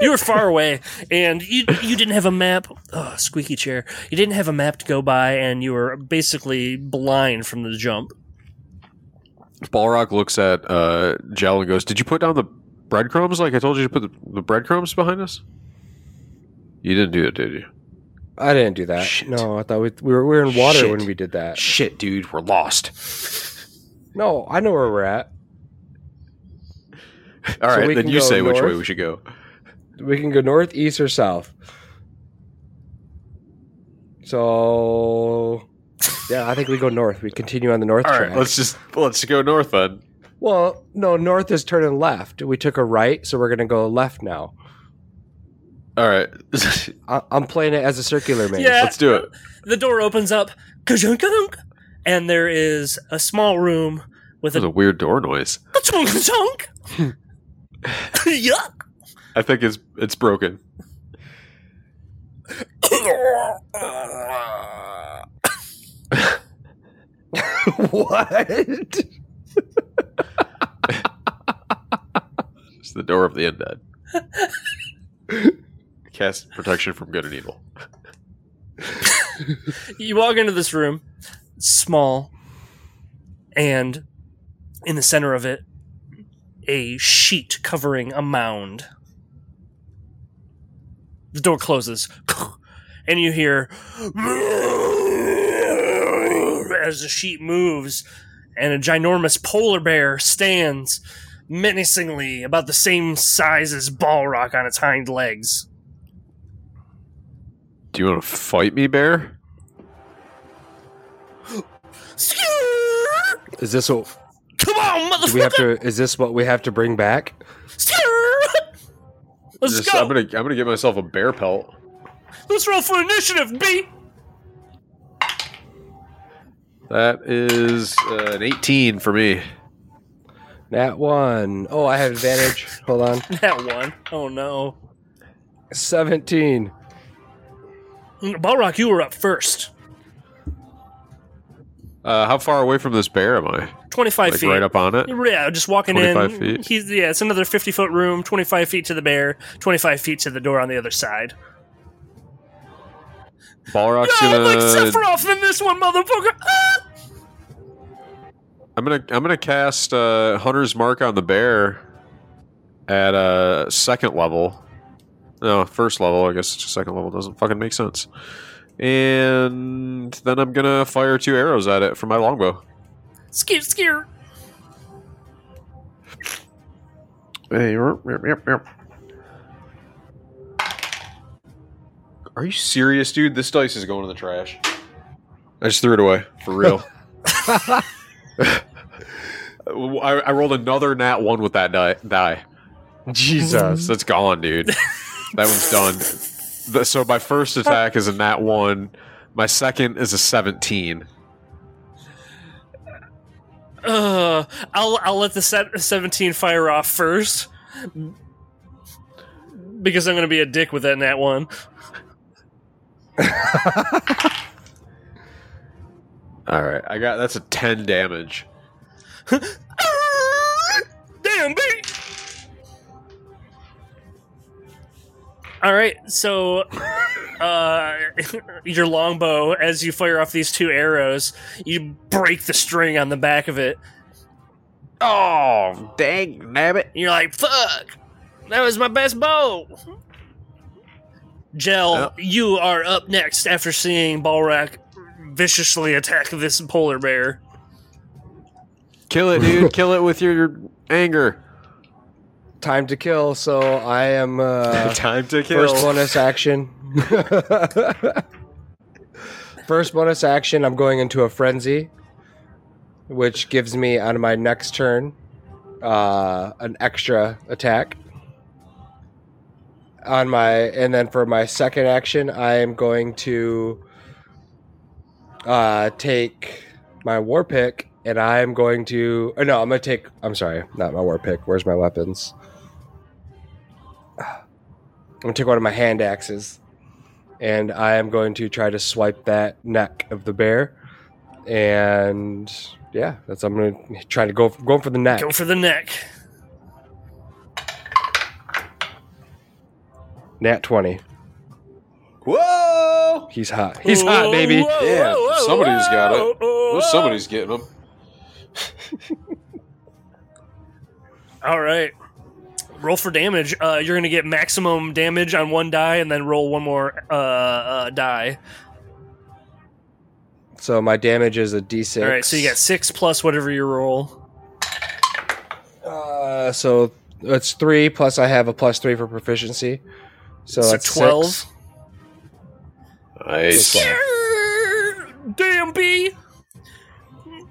You were far away, and you didn't have a map. Oh, squeaky chair. You didn't have a map to go by, and you were basically blind from the jump. Balrock looks at Gell and goes, did you put down the breadcrumbs like I told you to put the breadcrumbs behind us? You didn't do it, did you? I didn't do that. Shit. No, I thought we were in water when we did that. Shit, dude, we're lost. No, I know where we're at. All right, then you say north. Which way we should go. We can go north, east, or south. So, yeah, I think we go north. We continue on the north track. All right, let's go north then. Well, no, north is turning left. We took a right, so we're going to go left now. All right. I'm playing it as a circular maze. Yeah, let's do it. The door opens up, and there is a small room with a weird door noise. Yuck. I think it's broken. What? It's the door of the undead. Cast protection from good and evil. You walk into this room, small, and in the center of it, a sheet covering a mound. The door closes, and you hear as the sheet moves, and a ginormous polar bear stands menacingly about the same size as Balrock on its hind legs. Do you want to fight me, bear? Is this what... Come on, motherfucker! Is this what we have to bring back? Let's go! I'm gonna get myself a bear pelt. Let's roll for initiative, B! That is an 18 for me. Nat 1. Oh, I have advantage. Hold on. Nat 1. Oh, no. 17. Balrock, you were up first. How far away from this bear am I? 25 feet. Right up on it? Yeah, just walking 25 in. 25 feet? Yeah, it's another 50-foot room, 25 feet to the bear, 25 feet to the door on the other side. Balrock's gonna... like Sephiroth in this one, motherfucker! Ah! I'm gonna cast Hunter's Mark on the bear at second level. No, first level. I guess second level doesn't fucking make sense. And then I'm gonna fire 2 arrows at it from my longbow. Skeer. Hey, are you serious, dude? This dice is going in the trash. I just threw it away for real. I rolled another nat 1 with that die. Jesus, that's gone, dude. That one's done. So my first attack is a nat 1. My second is a 17. I'll let the 17 fire off first because I'm going to be a dick with that nat 1. Alright, that's a 10 damage. Damn, baby! Alright, so your longbow, as you fire off these 2 arrows, you break the string on the back of it. Oh, dang, nabbit. You're like, fuck! That was my best bow! Gell, You are up next after seeing Balrock viciously attack this polar bear. Kill it, dude. Kill it with your anger. Time to kill, so I am... time to kill. First bonus action. First bonus action, I'm going into a frenzy, which gives me, on my next turn, an extra attack. And then for my second action, I am going to take my war pick, and I'm going to... No, I'm going to take... I'm sorry, not my war pick. Where's my weapons? I'm going to take one of my hand axes, and I am going to try to swipe that neck of the bear. And yeah, that's I'm going to try to go for the neck. Go for the neck. Nat 20. Whoa! He's hot. He's hot, baby. Whoa, yeah, whoa, somebody's got it. Whoa. Somebody's getting him. All right. Roll for damage. You're going to get maximum damage on one die and then roll one more die. So my damage is a d6. All right, so you got 6 plus whatever you roll. So That's 3 plus I have a +3 for proficiency. So that's 12. 6. Nice. Damn, B.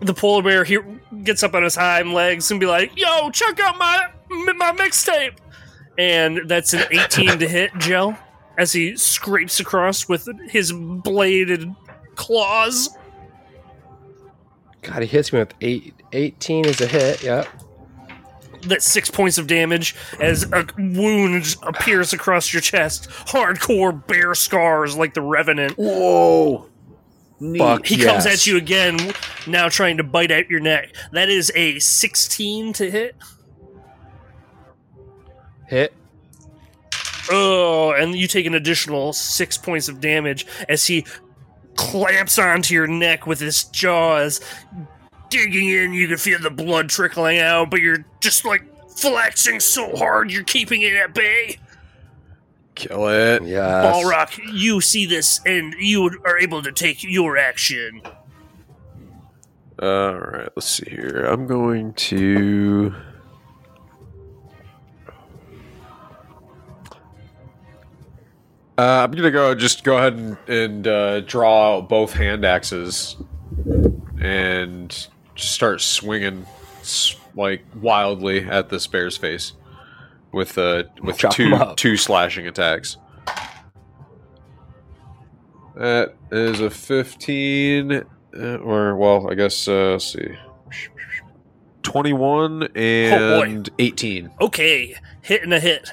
The polar bear he gets up on his hind legs and be like, yo, check out my mixtape. And that's an 18 to hit, Gell, as he scrapes across with his bladed claws. God, he hits me with 18 is a hit, yep. That's 6 points of damage as a wound appears across your chest. Hardcore bear scars like the Revenant. Whoa. Neat. Fuck, he comes at you again, now trying to bite at your neck. That is a 16 to hit. Hit. Oh, and you take an additional 6 points of damage as he clamps onto your neck with his jaws, digging in. You can feel the blood trickling out, but you're just like flexing so hard you're keeping it at bay. Kill it. Yes. Balrock, you see this and you are able to take your action. Alright, let's see here. I'm going to... I'm going to go ahead and draw out both hand axes and just start swinging like wildly at this bear's face with two slashing attacks. That is a 15 let's see. 21 and 18. Okay, hit and a hit.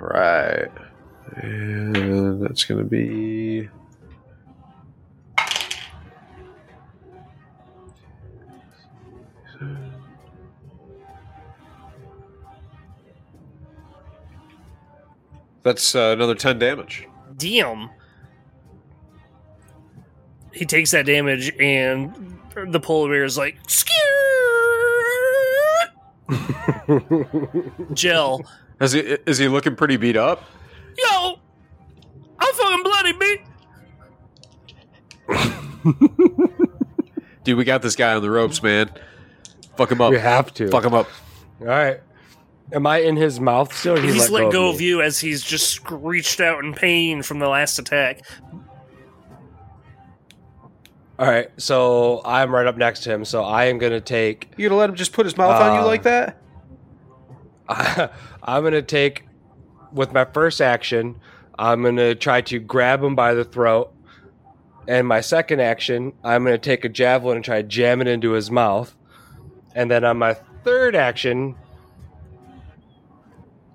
Right. And that's going to be 10 damage. Damn. He takes that damage, and the polar bear is like, Gell. Is he looking pretty beat up? Yo, I'm fucking bloody, B. Dude, we got this guy on the ropes, man. Fuck him up. We have to. Fuck him up. All right. Am I in his mouth still? He's let go of you as he's just screeched out in pain from the last attack. All right, so I'm right up next to him, so I am going to take... You're going to let him just put his mouth on you like that? I'm going to take... With my first action, I'm going to try to grab him by the throat. And my second action, I'm going to take a javelin and try to jam it into his mouth. And then on my third action,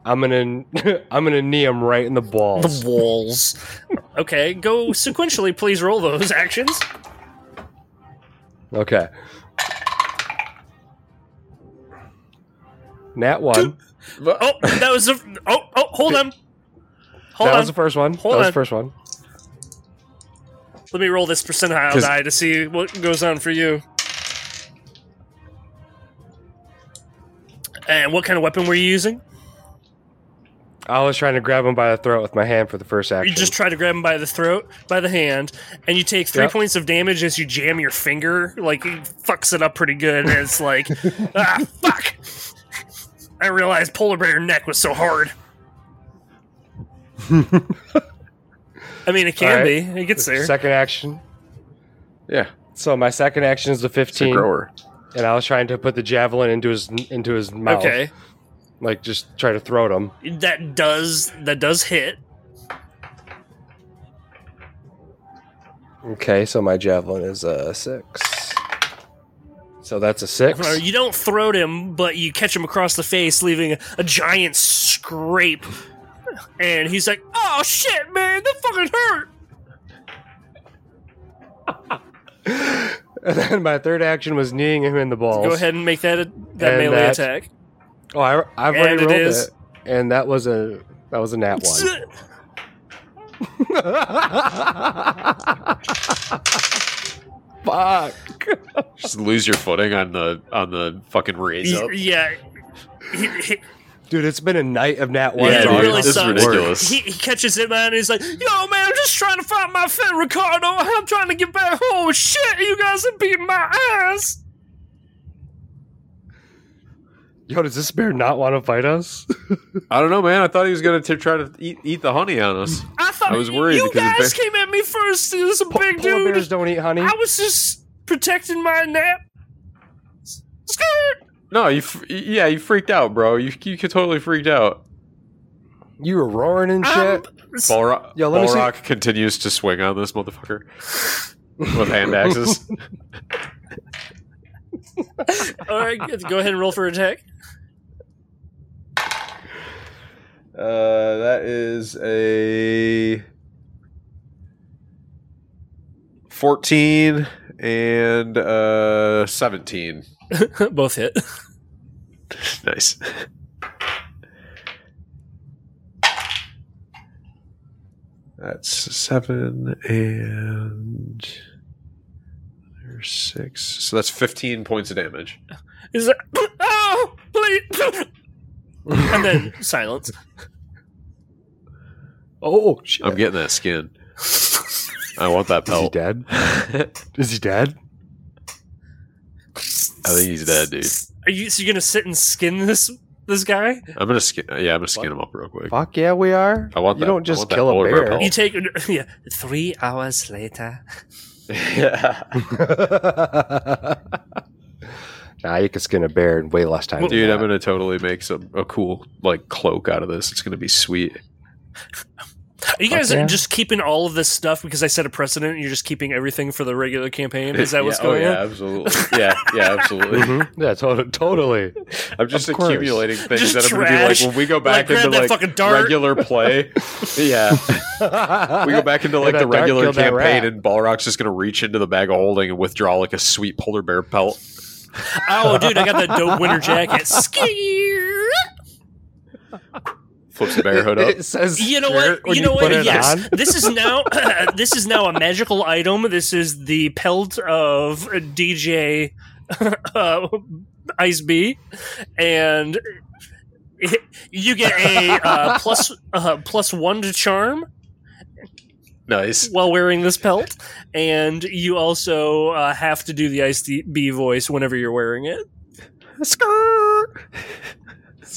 I'm going to knee him right in the balls. The balls. Okay, go sequentially. Please roll those actions. Okay. Nat 1. Oh, that was hold on. That was the first one. Let me roll this percentile die to see what goes on for you. And what kind of weapon were you using? I was trying to grab him by the throat with my hand for the first action. You just try to grab him by the throat, by the hand, and you take 3 points of damage as you jam your finger. Like, he fucks it up pretty good, and it's like, ah, fuck! I realized polar bear neck was so hard. I mean, it can be. It gets there. Second action. Yeah. So my second action is the 15. Grower. And I was trying to put the javelin into his mouth. Okay. Like, just try to throat him. That does hit. Okay, so my javelin is a 6. So that's a 6. You don't throat him, but you catch him across the face, leaving a giant scrape. And he's like, oh, shit, man, that fucking hurt. And then my third action was kneeing him in the balls. Go ahead and make that melee attack. Oh, I've already rolled it. And that was a nat 1. Fuck! Just lose your footing on the fucking raise up. Yeah, dude, it's been a night of nat 1. Yeah, dude, this is ridiculous. He catches it, man. And he's like, "Yo, man, I'm just trying to find my friend Ricardo. I'm trying to get back home. Shit, you guys are beating my ass." Yo, does this bear not want to fight us? I don't know, man. I thought he was going to try to eat the honey on us. I was worried you guys came at me first. It was a big dude. Polar bears don't eat honey. I was just protecting my nap. Skirt. No, you freaked out, bro. You totally freaked out. You were roaring and shit. Balrock continues to swing on this motherfucker with hand axes. All right, go ahead and roll for attack. That is a 14 and 17. Both hit. Nice. That's 7 and 6. So that's 15 points of damage. Is that? Oh, please! And then silence. Oh, shit. I'm getting that skin. I want that pelt. Is he dead? I think he's dead, dude. So you're gonna sit and skin this guy? I'm gonna skin him up real quick. Fuck yeah, we are. I want that. You don't just kill a bear. You take 3 hours later. Yeah. Nah, you can skin a bear in way less time. Dude, I'm gonna totally make a cool cloak out of this. It's gonna be sweet. You guys are just keeping all of this stuff because I set a precedent. And you're just keeping everything for the regular campaign. Is that what's going on? Yeah, absolutely. Yeah, absolutely. Mm-hmm. Yeah, totally. I'm just accumulating things that I'm going to be when we go back into regular play. Yeah, we go back into the regular campaign, and Balrock's just going to reach into the bag of holding and withdraw a sweet polar bear pelt. Oh, dude, I got that dope winter jacket. Skier. Flips the bear hood up. It says, you know what? Yes, this is now a magical item. This is the pelt of DJ Ice B, and you get a +1 to charm. Nice. While wearing this pelt, and you also have to do the Ice B voice whenever you're wearing it. Skirt.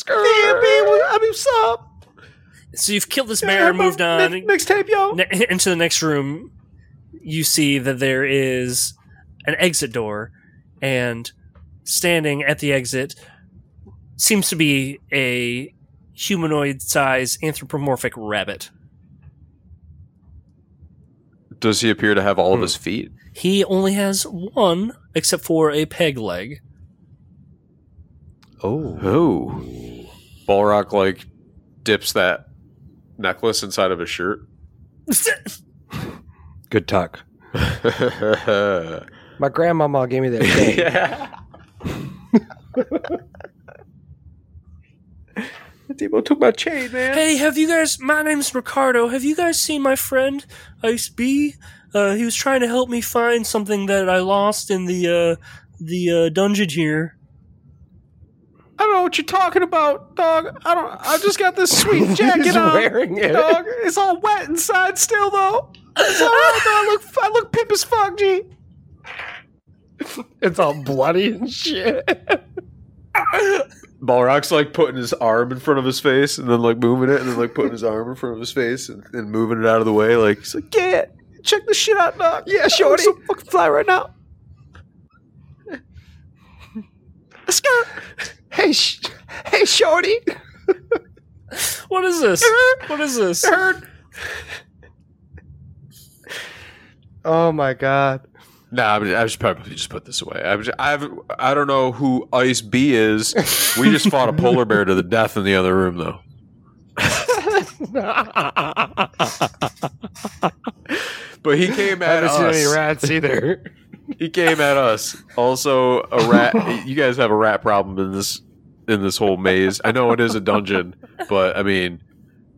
I mean, sup? So you've killed this bear, moved on. Next tape, yo. Into the next room, you see that there is an exit door, and standing at the exit seems to be a humanoid-sized anthropomorphic rabbit. Does he appear to have all of his feet? He only has one, except for a peg leg. Oh. Balrock, dips that necklace inside of his shirt. Good tuck. My grandmama gave me that thing. Yeah. Debo took my chain, man. Hey, my name's Ricardo. Have you guys seen my friend, Ice B? He was trying to help me find something that I lost in the dungeon here. I don't know what you're talking about, dog. I just got this sweet jacket on. Wearing it. Dog. It's all wet inside still, though. It's all wet, though. I look pimp as fuck, G. It's all bloody and shit. Balrock's putting his arm in front of his face and then moving it and then putting his arm in front of his face and moving it out of the way. He's yeah, check this shit out, dog. Yeah, shorty. I'm so fucking fly right now. Let's go. Hey, shorty. What is this? Oh, my God. Nah, I should probably just put this away. I don't know who Ice B is. We just fought a polar bear to the death in the other room, though. But he came at us. I haven't seen any rats either. He came at us. Also, a rat. You guys have a rat problem in this whole maze. I know it is a dungeon, but I mean,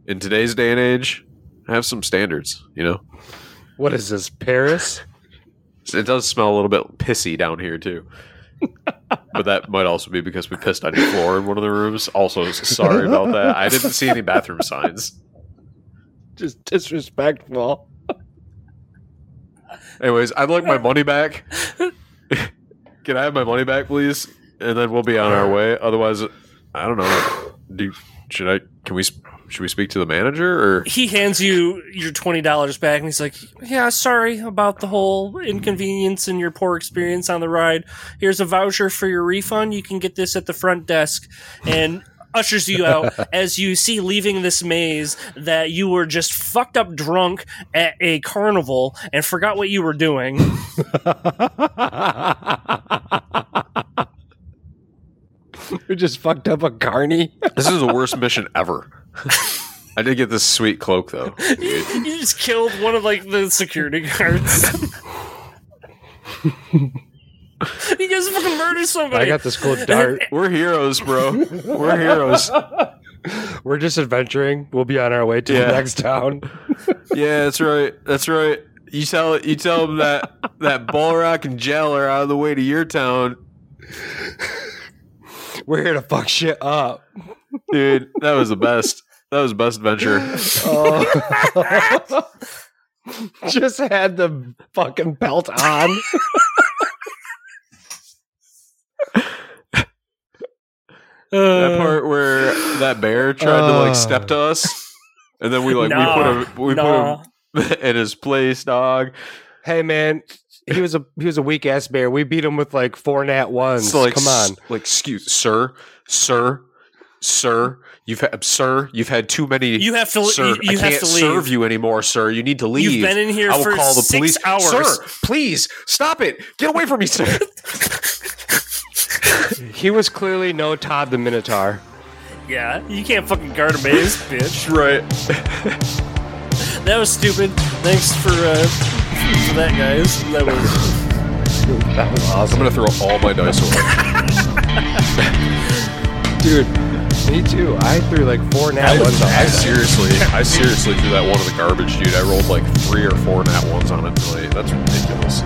in today's day and age, have some standards, you know? What is this, Paris? It does smell a little bit pissy down here, too. But that might also be because we pissed on your floor in one of the rooms. Also, sorry about that. I didn't see any bathroom signs. Just disrespectful. Anyways, I'd like my money back. Can I have my money back, please? And then we'll be on our way. Otherwise, I don't know. Should we speak to the manager? Or he hands you your $20 back, and he's like, "Yeah, sorry about the whole inconvenience and your poor experience on the ride. Here's a voucher for your refund. You can get this at the front desk." And ushers you out as you see leaving this maze that you were just fucked up drunk at a carnival and forgot what you were doing. We just fucked up a carny. This is the worst mission ever. I did get this sweet cloak though. You just killed one of like the security guards. You guys fucking murdered somebody. I got this cool dart. We're heroes, bro. We're heroes. We're just adventuring. We'll be on our way to the next town. Yeah, that's right. That's right. You tell them that Balrock and Gell are out of the way to your town. We're here to fuck shit up. Dude, that was the best. That was the best adventure. Oh. Just had the fucking belt on. That part where that bear tried to like step to us, and then we put him in his place, dog. Hey man, he was a weak ass bear. We beat him with like 4 nat 1s. So, like, come on, excuse sir, you've had too many. You have to. I can't serve you anymore, sir. You need to leave. You've been in here for 6 hours. Sir, please stop it. Get away from me, sir. He was clearly no Todd the Minotaur. Yeah, you can't fucking guard a maze, bitch. Right. That was stupid. Thanks for that, guys. That was awesome. I'm gonna throw all my dice away. Dude, me too. I threw like 4 nat 1s on it. I seriously threw that one in the garbage, dude. I rolled like 3 or 4 nat 1s on it tonight. That's ridiculous.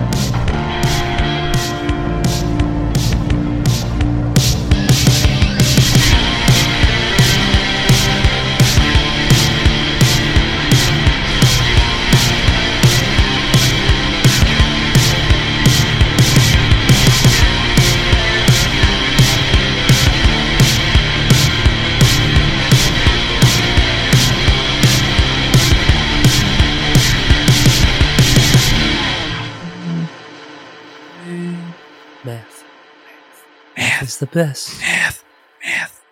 Math is the best. Math.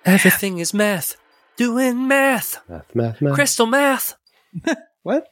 Everything is math. Doing math. Math. Crystal math. What?